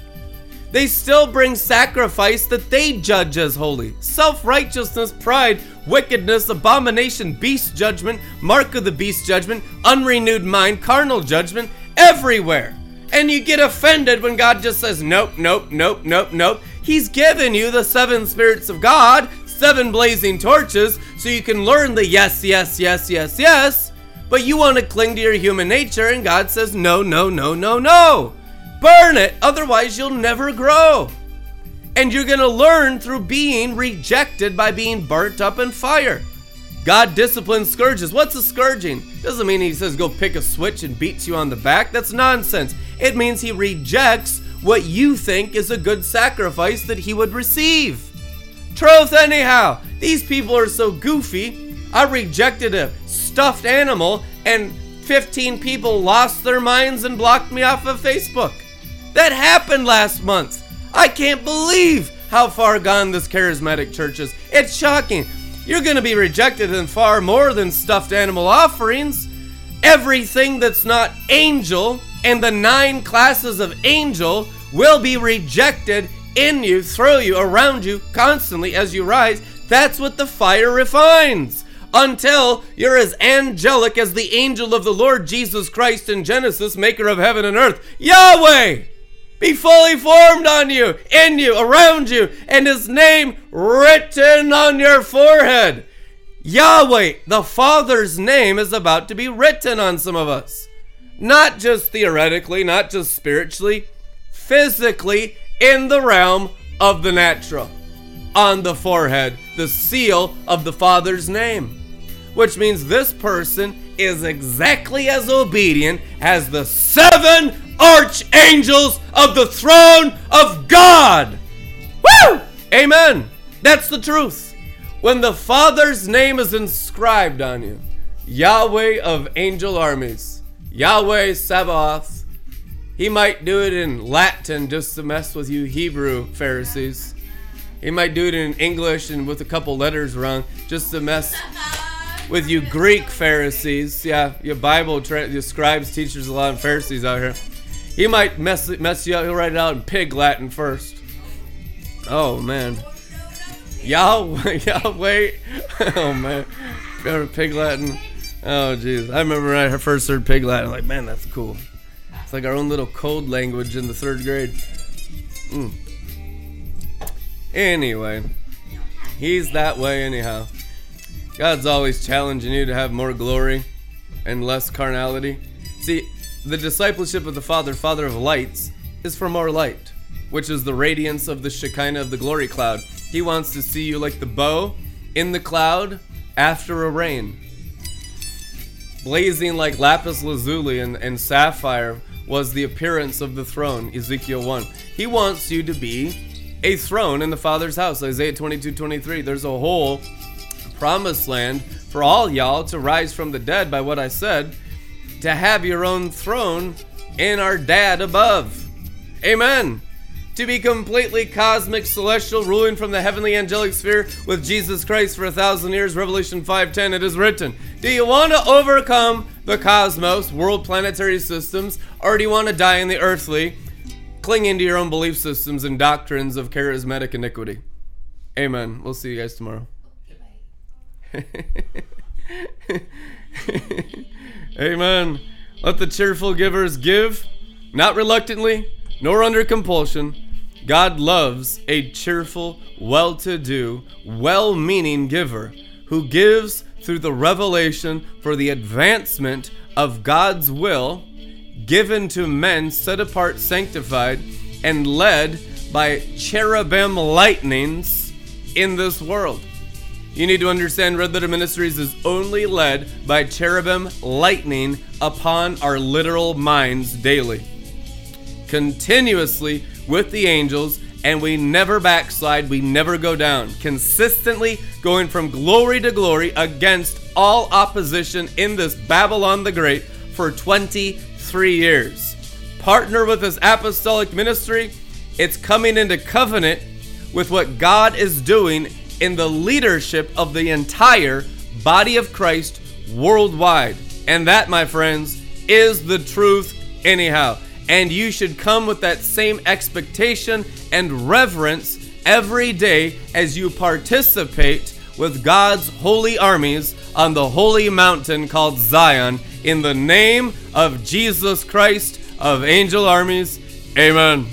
They still bring sacrifice that they judge as holy. Self-righteousness, pride, wickedness, abomination, beast judgment, mark of the beast judgment, unrenewed mind, carnal judgment, everywhere. And you get offended when God just says, nope, nope, nope, nope, nope. He's given you the seven spirits of God, seven blazing torches, so you can learn the yes, yes, yes, yes, yes. But you want to cling to your human nature, and God says, no, no, no, no, no. Burn it, otherwise you'll never grow. And you're going to learn through being rejected by being burnt up in fire. God disciplines scourges. What's a scourging? Doesn't mean he says go pick a switch and beats you on the back. That's nonsense. It means he rejects what you think is a good sacrifice that he would receive. Truth anyhow. These people are so goofy. I rejected a stuffed animal and fifteen people lost their minds and blocked me off of Facebook. That happened last month. I can't believe how far gone this charismatic church is. It's shocking. You're going to be rejected in far more than stuffed animal offerings. Everything that's not angel and the nine classes of angel will be rejected in you, through you, around you, constantly as you rise. That's what the fire refines. Until you're as angelic as the angel of the Lord Jesus Christ in Genesis, maker of heaven and earth. Yahweh, be fully formed on you, in you, around you, and his name written on your forehead. Yahweh, the Father's name, is about to be written on some of us. Not just theoretically, not just spiritually, physically, in the realm of the natural. On the forehead, the seal of the Father's name. Which means this person is exactly as obedient as the seven archangels of the throne of God. Woo! Amen. That's the truth. When the Father's name is inscribed on you, Yahweh of angel armies, Yahweh Sabaoth, he might do it in Latin just to mess with you Hebrew Pharisees. He might do it in English and with a couple letters wrong just to mess with you Greek Pharisees. Yeah, your Bible, tra- your scribes, teachers, a lot of Pharisees out here. He might mess mess you up. He'll write it out in pig Latin first. Oh, man. Yahweh. Yahweh. Oh, man. Remember pig Latin? Oh, jeez. I remember when I first heard pig Latin. I'm like, man, that's cool. It's like our own little code language in the third grade. Mm. Anyway, He's that way anyhow. God's always challenging you to have more glory and less carnality. See, the discipleship of the Father, Father of lights, is for more light, which is the radiance of the Shekinah of the glory cloud. He wants to see you like the bow in the cloud after a rain, blazing like lapis lazuli and, and sapphire was the appearance of the throne, Ezekiel one. He wants you to be a throne in the Father's house, Isaiah twenty-two twenty-three. There's a whole promised land for all y'all to rise from the dead by what I said, to have your own throne in our dad above. Amen. To be completely cosmic, celestial, ruling from the heavenly angelic sphere with Jesus Christ for a thousand years, Revelation five ten, it is written. Do you want to overcome the cosmos, world planetary systems, or do you want to die in the earthly, clinging to your own belief systems and doctrines of charismatic iniquity? Amen. We'll see you guys tomorrow. Amen. Let the cheerful givers give, not reluctantly, nor under compulsion. God loves a cheerful, well-to-do, well-meaning giver who gives through the revelation for the advancement of God's will, given to men set apart, sanctified, and led by cherubim lightnings in this world. You need to understand Red Letter Ministries is only led by cherubim lightning upon our literal minds daily, continuously with the angels, and we never backslide, we never go down, consistently going from glory to glory against all opposition in this Babylon the Great for twenty-three years. Partner with this apostolic ministry. It's coming into covenant with what God is doing in the leadership of the entire body of Christ worldwide. And that, my friends, is the truth anyhow. And you should come with that same expectation and reverence every day as you participate with God's holy armies on the holy mountain called Zion. In the name of Jesus Christ of angel armies, amen.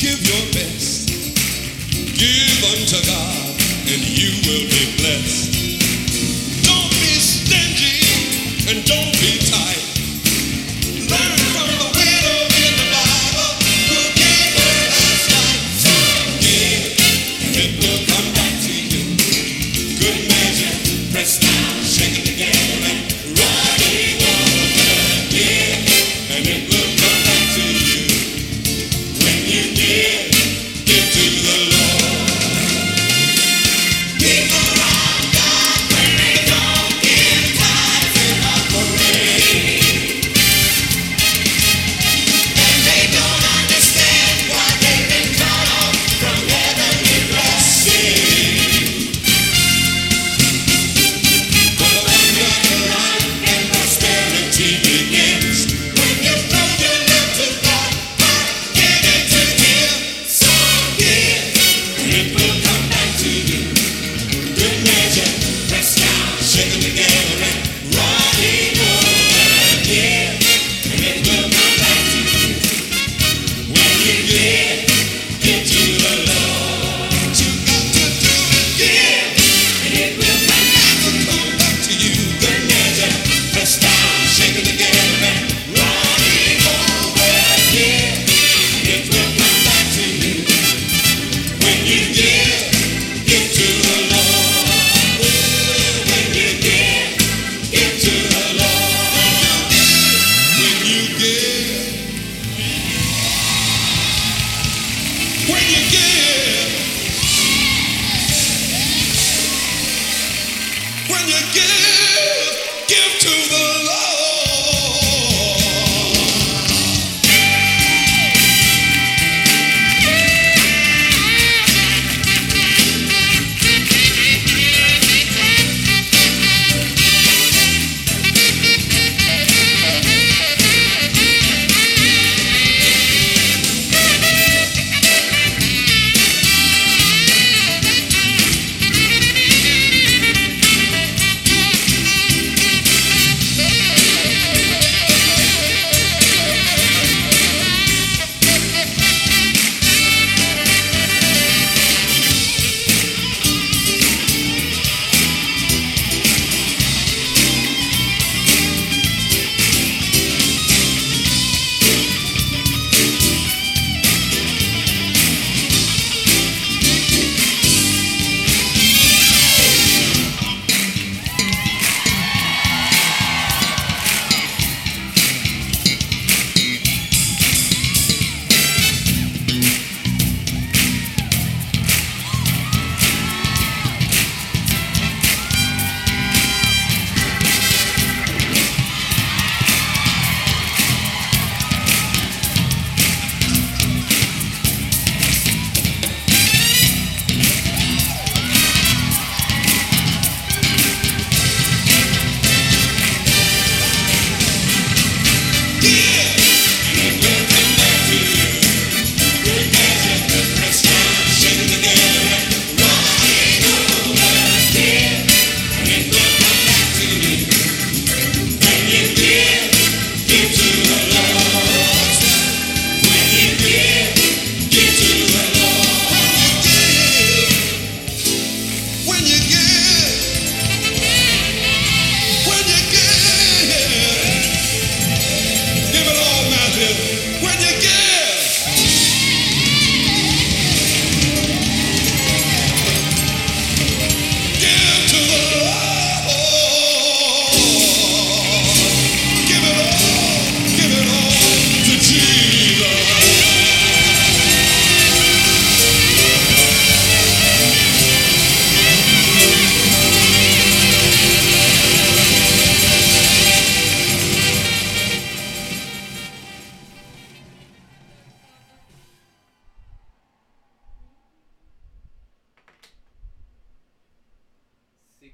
Give your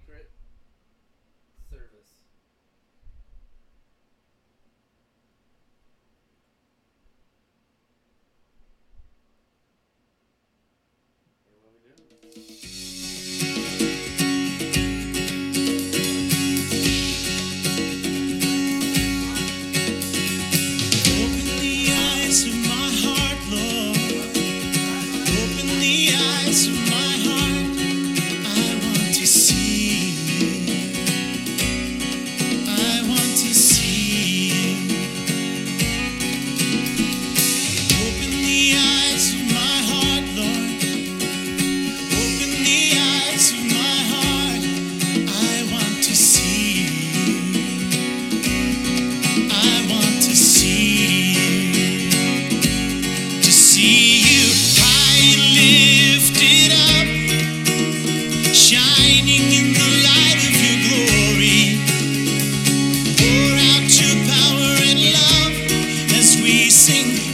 secret service. Sing.